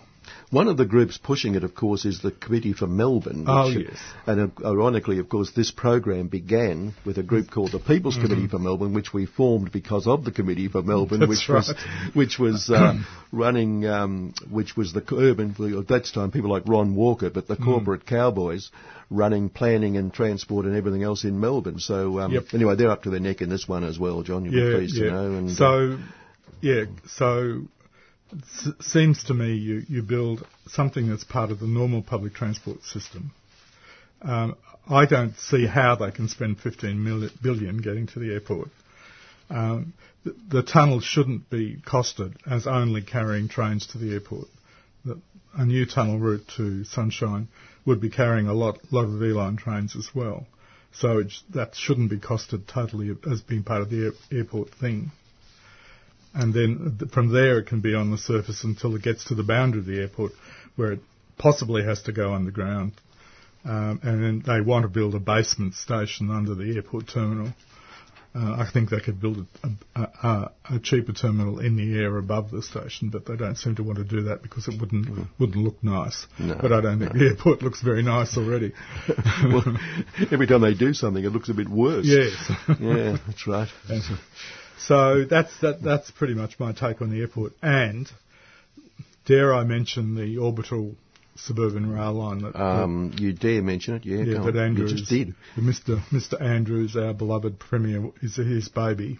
One of the groups pushing it, of course, is the Committee for Melbourne. Which, oh, yes. And ironically, of course, this program began with a group called the People's mm-hmm. Committee for Melbourne, which we formed because of the Committee for Melbourne, that's which right. was which was uh, running, um, which was the urban, at that time, people like Ron Walker, but the corporate mm. cowboys running planning and transport and everything else in Melbourne. So, um, yep. anyway, they're up to their neck in this one as well, John, you'll yeah, be pleased yeah. to know. And, so, yeah, so... It seems to me you, you build something that's part of the normal public transport system. Um, I don't see how they can spend fifteen billion getting to the airport. Um, the, the tunnel shouldn't be costed as only carrying trains to the airport. The, a new tunnel route to Sunshine would be carrying a lot, lot of V-line trains as well. So it, that shouldn't be costed totally as being part of the air, airport thing. And then from there it can be on the surface until it gets to the boundary of the airport where it possibly has to go underground. Um, and then they want to build a basement station under the airport terminal. Uh, I think they could build a, a, a cheaper terminal in the air above the station, but they don't seem to want to do that because it wouldn't mm. wouldn't look nice. No, but I don't think no. the airport looks very nice already. Well, every time they do something, it looks a bit worse. Yes. Yeah, that's right. And, So that's that, that's pretty much my take on the airport. And dare I mention the orbital suburban rail line? That, um, that, you dare mention it, yeah. Yeah, that Andrews, you just did. Mister Mister Andrews, our beloved Premier, is his baby.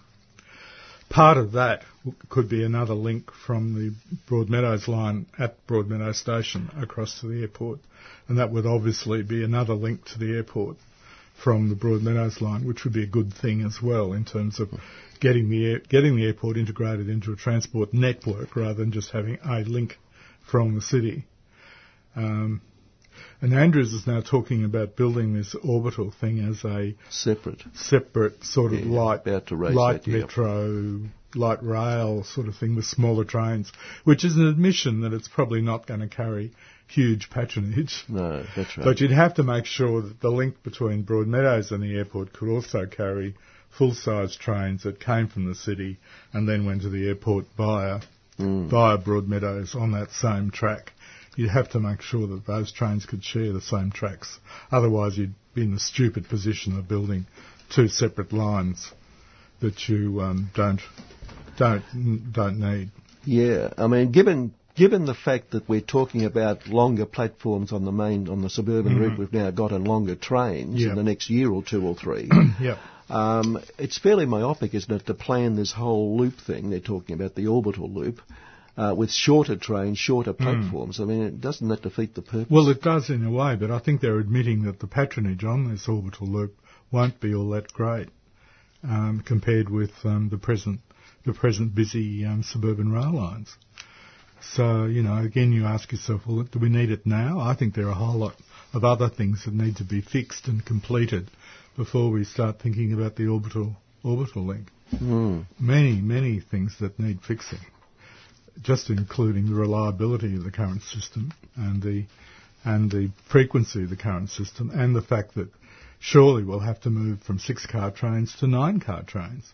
Part of that could be another link from the Broadmeadows line at Broadmeadows Station across to the airport. And that would obviously be another link to the airport from the Broadmeadows line, which would be a good thing as well in terms of getting the air, getting the airport integrated into a transport network rather than just having a link from the city. Um, and Andrews is now talking about building this orbital thing as a separate, separate sort of yeah, light, light that, metro, yeah. light rail sort of thing with smaller trains, which is an admission that it's probably not going to carry huge patronage. No, that's right. But you'd have to make sure that the link between Broadmeadows and the airport could also carry full-size trains that came from the city and then went to the airport via mm. via Broadmeadows on that same track. You'd have to make sure that those trains could share the same tracks. Otherwise, you'd be in the stupid position of building two separate lines that you um, don't don't don't need. Yeah, I mean, given given the fact that we're talking about longer platforms on the main on the suburban mm-hmm. route, we've now got and longer trains yep. in the next year or two or three. yeah. Um, it's fairly myopic, isn't it, to plan this whole loop thing they're talking about, the orbital loop, uh, with shorter trains, shorter platforms. Mm. I mean, doesn't that defeat the purpose? Well, it does in a way, but I think they're admitting that the patronage on this orbital loop won't be all that great um, compared with um, the present the present busy um, suburban rail lines. So, you know, again, you ask yourself, well, do we need it now? I think there are a whole lot of other things that need to be fixed and completed before we start thinking about the orbital orbital link. Mm. Many, many things that need fixing, just including the reliability of the current system and the and the frequency of the current system and the fact that surely we'll have to move from six-car trains to nine-car trains.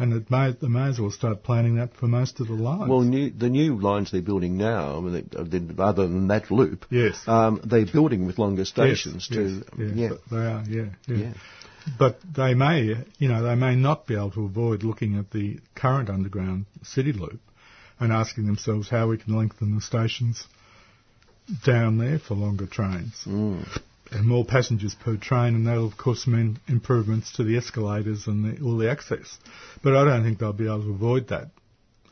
And it may, they may as well start planning that for most of the lines. Well, new, the new lines they're building now, I mean, they, they, other than that loop, yes. um, they're building with longer stations yes, too. Yes, yeah. They are, yeah, yeah, yeah. But they may, you know, they may not be able to avoid looking at the current underground city loop and asking themselves how we can lengthen the stations down there for longer trains mm. and more passengers per train, and that'll, of course, mean improvements to the escalators and the, all the access. But I don't think they'll be able to avoid that,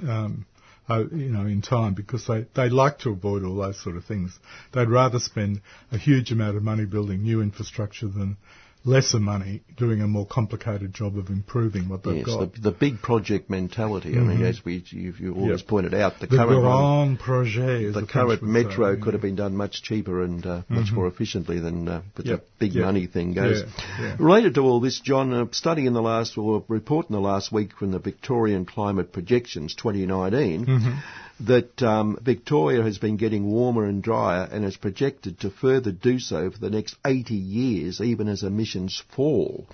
um, uh, you know, in time, because they, they like to avoid all those sort of things. They'd rather spend a huge amount of money building new infrastructure than lesser money doing a more complicated job of improving what they've yes, got. Yes, the, the big project mentality. Mm-hmm. I mean, as we you've, you've always yep. pointed out, the, the current grand projet, the, the current metro say, could yeah. have been done much cheaper and uh, much mm-hmm. more efficiently than uh, but yep. the big yep. money thing goes. Yeah. Yeah. Related to all this, John, a study in the last or a report in the last week from the Victorian Climate Projections twenty nineteen. Mm-hmm. that um, Victoria has been getting warmer and drier and is projected to further do so for the next eighty years, even as emissions fall.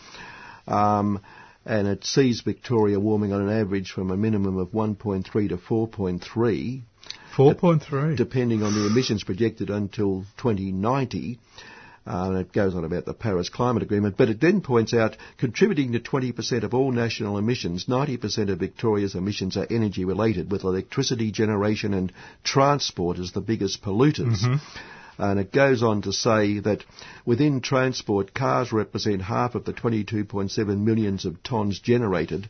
Um, and it sees Victoria warming on an average from a minimum of one point three to four point three. four point three? De- depending on the emissions projected until twenty ninety. Uh, and it goes on about the Paris Climate Agreement, but it then points out, contributing to twenty percent of all national emissions, ninety percent of Victoria's emissions are energy-related, with electricity generation and transport as the biggest polluters. Mm-hmm. And it goes on to say that within transport, cars represent half of the twenty-two point seven millions of tonnes generated.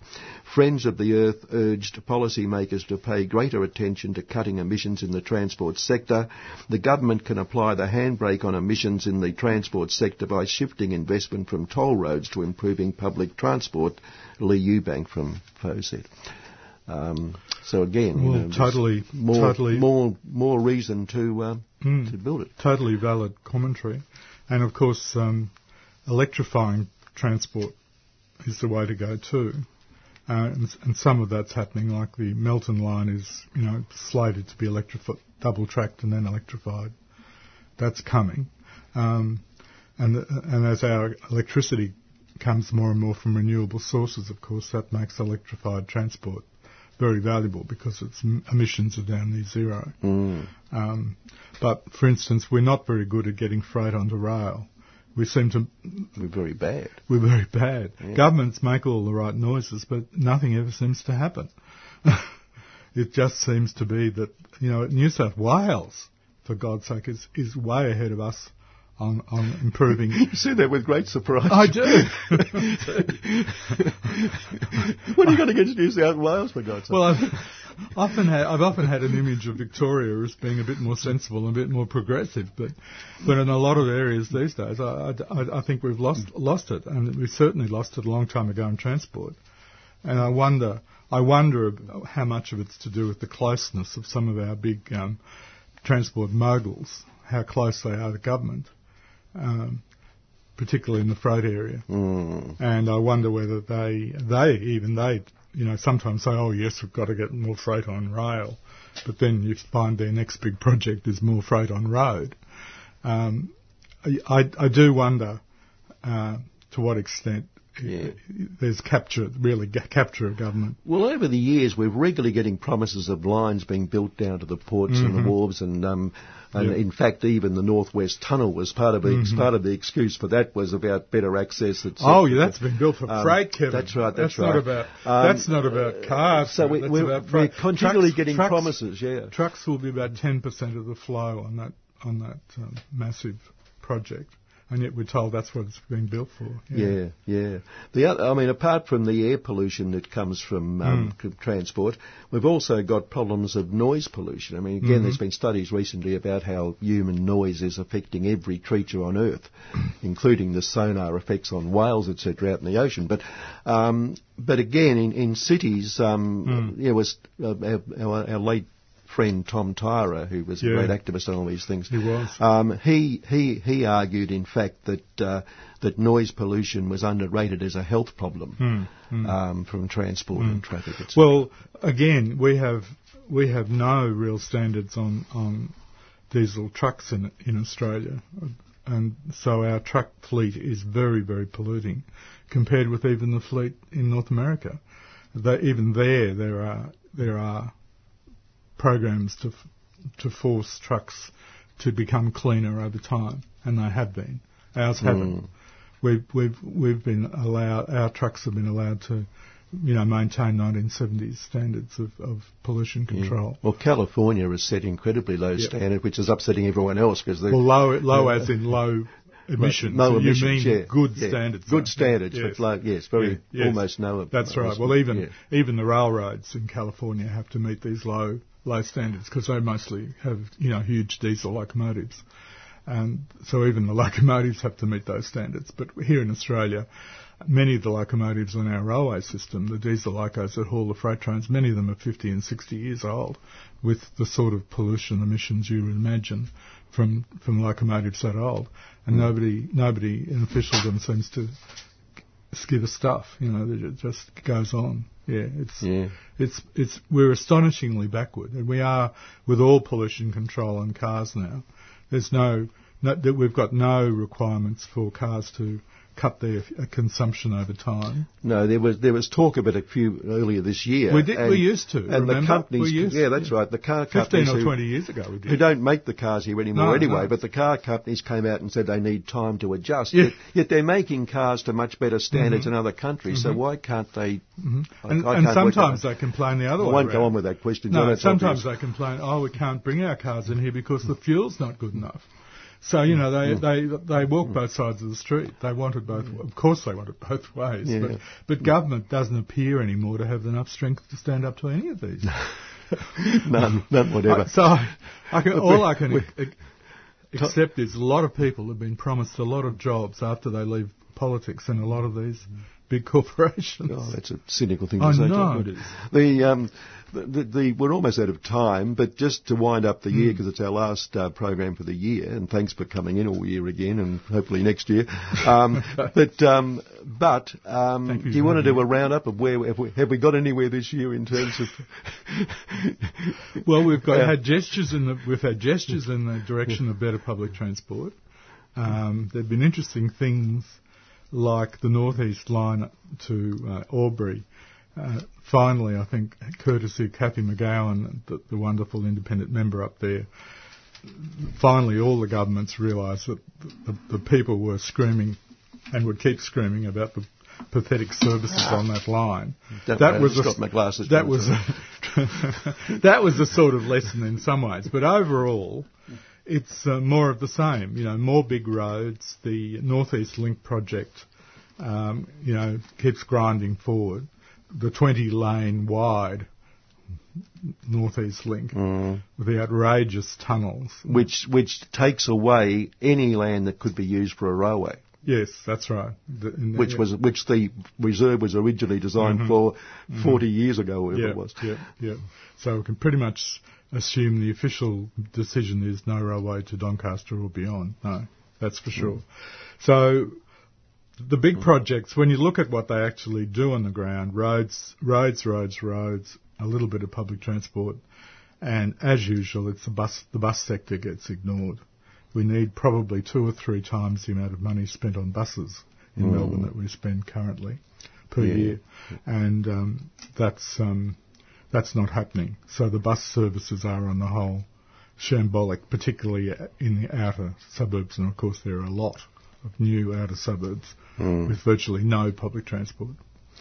Friends of the Earth urged policymakers to pay greater attention to cutting emissions in the transport sector. The government can apply the handbrake on emissions in the transport sector by shifting investment from toll roads to improving public transport. Lee Eubank from F O S E T. Um, so again, well, you know, totally, more, totally, more, more reason to uh, mm, to build it. Totally valid commentary, and of course, um, electrifying transport is the way to go too. Uh, and, and some of that's happening, like the Melton line is, you know, slated to be electrifi- double tracked and then electrified. That's coming, um, and the, and as our electricity comes more and more from renewable sources, of course, that makes electrified transport very valuable because its emissions are down near zero. Mm. Um, but, for instance, we're not very good at getting freight onto rail. We seem to... We're very bad. We're very bad. Yeah. Governments make all the right noises, but nothing ever seems to happen. It just seems to be that, you know, New South Wales, for God's sake, is, is way ahead of us On, on improving. You say that with great surprise. I do. What are you going to get to New South Wales, for God's sake? Well, I've often, had, I've often had an image of Victoria as being a bit more sensible and a bit more progressive, but, but in a lot of areas these days, I, I, I think we've lost, lost it, and we certainly lost it a long time ago in transport. And I wonder, I wonder how much of it's to do with the closeness of some of our big um, transport moguls, how close they are to government. Um, particularly in the freight area, mm. and I wonder whether they, they even they, you know, sometimes say, "Oh yes, we've got to get more freight on rail," but then you find their next big project is more freight on road. Um, I, I, I do wonder uh, to what extent yeah. there's capture, really capture of government. Well, over the years, we're regularly getting promises of lines being built down to the ports mm-hmm. and the wharves, and um, and yep. in fact, even the North West Tunnel was part of the mm-hmm. part of the excuse for that was about better access. At oh, yeah, that's been built for um, freight, Kevin. That's right. That's, that's right. Not about, um, that's not about cars. So we, that's we're, about we're continually trucks, getting trucks, promises. Yeah, trucks will be about ten percent of the flow on that on that um, massive project. And yet we're told that's what it's been built for. Yeah, yeah. yeah. The other, I mean, apart from the air pollution that comes from um, mm. transport, we've also got problems of noise pollution. I mean, again, mm-hmm. there's been studies recently about how human noise is affecting every creature on Earth, including the sonar effects on whales, et cetera, out in the ocean. But, um, but again, in, in cities, um, mm. you know, it was uh, our, our late friend Tom Tyra, who was yeah. a great activist on all these things, he was. Um, he he he argued, in fact, that uh, that noise pollution was underrated as a health problem mm, mm. Um, from transport mm. and traffic. Etc. Well, again, we have we have no real standards on on diesel trucks in in Australia, and so our truck fleet is very very polluting compared with even the fleet in North America. They, even there, there are there are programs to to force trucks to become cleaner over time, and they have been. Ours haven't. Mm. We've we've we've been allowed. Our trucks have been allowed to, you know, maintain nineteen seventies standards of, of pollution control. Yeah. Well, California has set incredibly low yep. standards, which is upsetting everyone else because well, low low yeah. as in low. Emissions. Right. No you emissions, mean yeah. good yeah. standards. Good standards, yes. but low, yes, very yeah. yes. almost no. That's right. Well, even yeah. even the railroads in California have to meet these low low standards because they mostly have, you know, huge diesel locomotives, and so even the locomotives have to meet those standards. But here in Australia, many of the locomotives on our railway system, the diesel locos that haul the freight trains, many of them are fifty and sixty years old, with the sort of pollution emissions you would imagine from from locomotives that old. And mm. nobody nobody in officialdom seems to give a stuff. You know, it just goes on. Yeah, it's yeah. it's it's we're astonishingly backward, and we are with all pollution control on cars now. There's no that no, we've got no requirements for cars to cut their consumption over time. No, there was there was talk about a few earlier this year. We did. And, we used to. And remember? the companies, we used yeah, that's yeah. right. The car companies, fifteen or twenty who, years ago, we did. Who don't make the cars here anymore no, anyway. No. But the car companies came out and said they need time to adjust. Yeah. Yet, yet they're making cars to much better standards mm-hmm. in other countries. Mm-hmm. So why can't they? Mm-hmm. I, and I can't and sometimes they complain the other I way. I won't around. go on with that question. No, no sometimes obvious. They complain. Oh, we can't bring our cars in here because the fuel's not good enough. So, you know, they, mm. they, they walk mm. both sides of the street. They want it both, of course they want it both ways. Yeah. But, but mm. government doesn't appear anymore to have enough strength to stand up to any of these. None, none whatever. I, so I, I can, all I can ac- accept is a lot of people have been promised a lot of jobs after they leave politics, and a lot of these mm. big corporations. Oh, that's a cynical thing to I say. I know it is. The, um, the, the, the, we're almost out of time, but just to wind up the mm. year, because it's our last uh, program for the year, and thanks for coming in all year again, and hopefully next year. Um, but um, but um, Thank you do you want to do a roundup of where have we, have we got anywhere this year in terms of? Well, we've got uh, had gestures in the we've had gestures in the direction of better public transport. Um, there've been interesting things, like the northeast line to uh, Albury. Uh, finally, I think, courtesy of Cathy McGowan, the, the wonderful independent member up there, finally all the governments realised that the, the people were screaming and would keep screaming about the pathetic services on that line. That, that was a, that was a, that was a sort of lesson in some ways, but overall it's uh, more of the same, you know, more big roads. The North East Link project, um, you know, keeps grinding forward. The twenty-lane wide North East Link mm. with the outrageous tunnels. Which which takes away any land that could be used for a railway. Yes, that's right. The, the, which yeah. was which the reserve was originally designed mm-hmm. for forty mm-hmm. years ago, whatever yeah, it was. Yeah, yeah. So we can pretty much assume the official decision is no railway to Doncaster or beyond. No, that's for sure. Mm. So the big mm. projects, when you look at what they actually do on the ground, roads, roads, roads, roads, a little bit of public transport, and as usual, it's the bus, the bus sector gets ignored. We need probably two or three times the amount of money spent on buses in mm. Melbourne that we spend currently per yeah. year, and um, that's um, that's not happening. So the bus services are on the whole shambolic, particularly in the outer suburbs, and of course there are a lot of new outer suburbs mm. with virtually no public transport.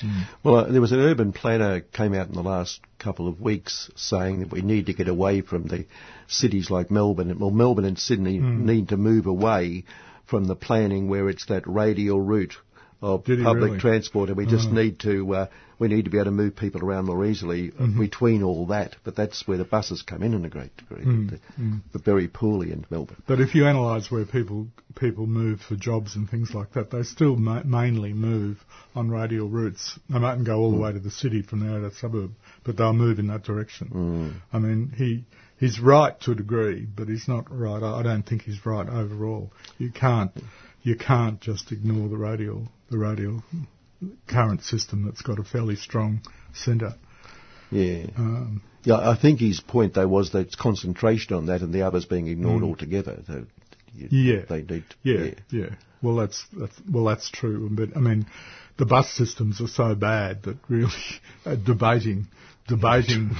Mm. Well, uh, there was an urban planner came out in the last couple of weeks saying that we need to get away from the cities like Melbourne. Well, Melbourne and Sydney mm. need to move away from the planning where it's that radial route of public really? transport, and we just oh. need to uh, we need to be able to move people around more easily mm-hmm. between all that. But that's where the buses come in in a great degree, mm. Mm. but very poorly in Melbourne. But if you analyse where people people move for jobs and things like that, they still ma- mainly move on radial routes. They mightn't go all mm. the way to the city from the outer suburb, but they'll move in that direction. Mm. I mean, he he's right to a degree, but he's not right. I don't think he's right overall. You can't you can't just ignore the radial. the radial current system that's got a fairly strong centre. Yeah. Um, yeah, I think his point, though, was that it's concentration on that and the others being ignored mm. altogether. That you, yeah. They need to, yeah. Yeah, yeah. Well, that's, that's, well, that's true. But, I mean, the bus systems are so bad that really uh, debating debating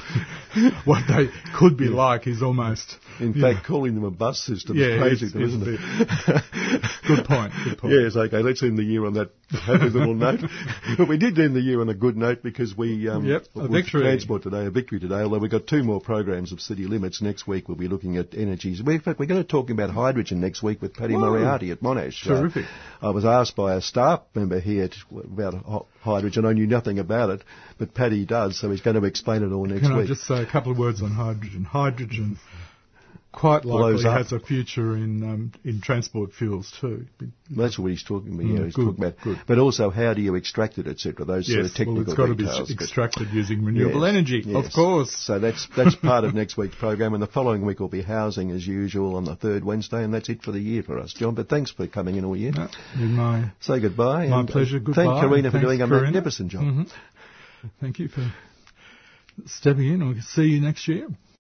what they could be yeah. like is almost... In fact, know. calling them a bus system yeah, is crazy, it's, though, it's isn't it? Good point, good point. Yes, OK, let's end the year on that happy little note. But we did end the year on a good note because we... Um, yep, a victory. Transport today, a victory today, although we've got two more programs of City Limits. Next week we'll be looking at energies. In fact, we're going to talk about hydrogen next week with Paddy Whoa. Moriarty at Monash. Terrific. Uh, I was asked by a staff member here to, about hydrogen. I knew nothing about it, but Paddy does, so he's going to explain it all next Can week. Can I just say a couple of words on hydrogen? Hydrogen quite likely has a future in um, in transport fuels too. That's what he's talking about. Mm, yeah, he's good, talking about. Good. But also, how do you extract it, et cetera. Those yes, sort of technical details. Well, it's got details, to be extracted using renewable yes, energy, yes. of course. So that's that's part of next week's program, and the following week will be housing as usual on the third Wednesday, and that's it for the year for us, John. But thanks for coming in all year. No, my say goodbye. My and, pleasure. Goodbye. Thank Karina for doing Karina. a magnificent job. Mm-hmm. Thank you for stepping in. We'll see you next year.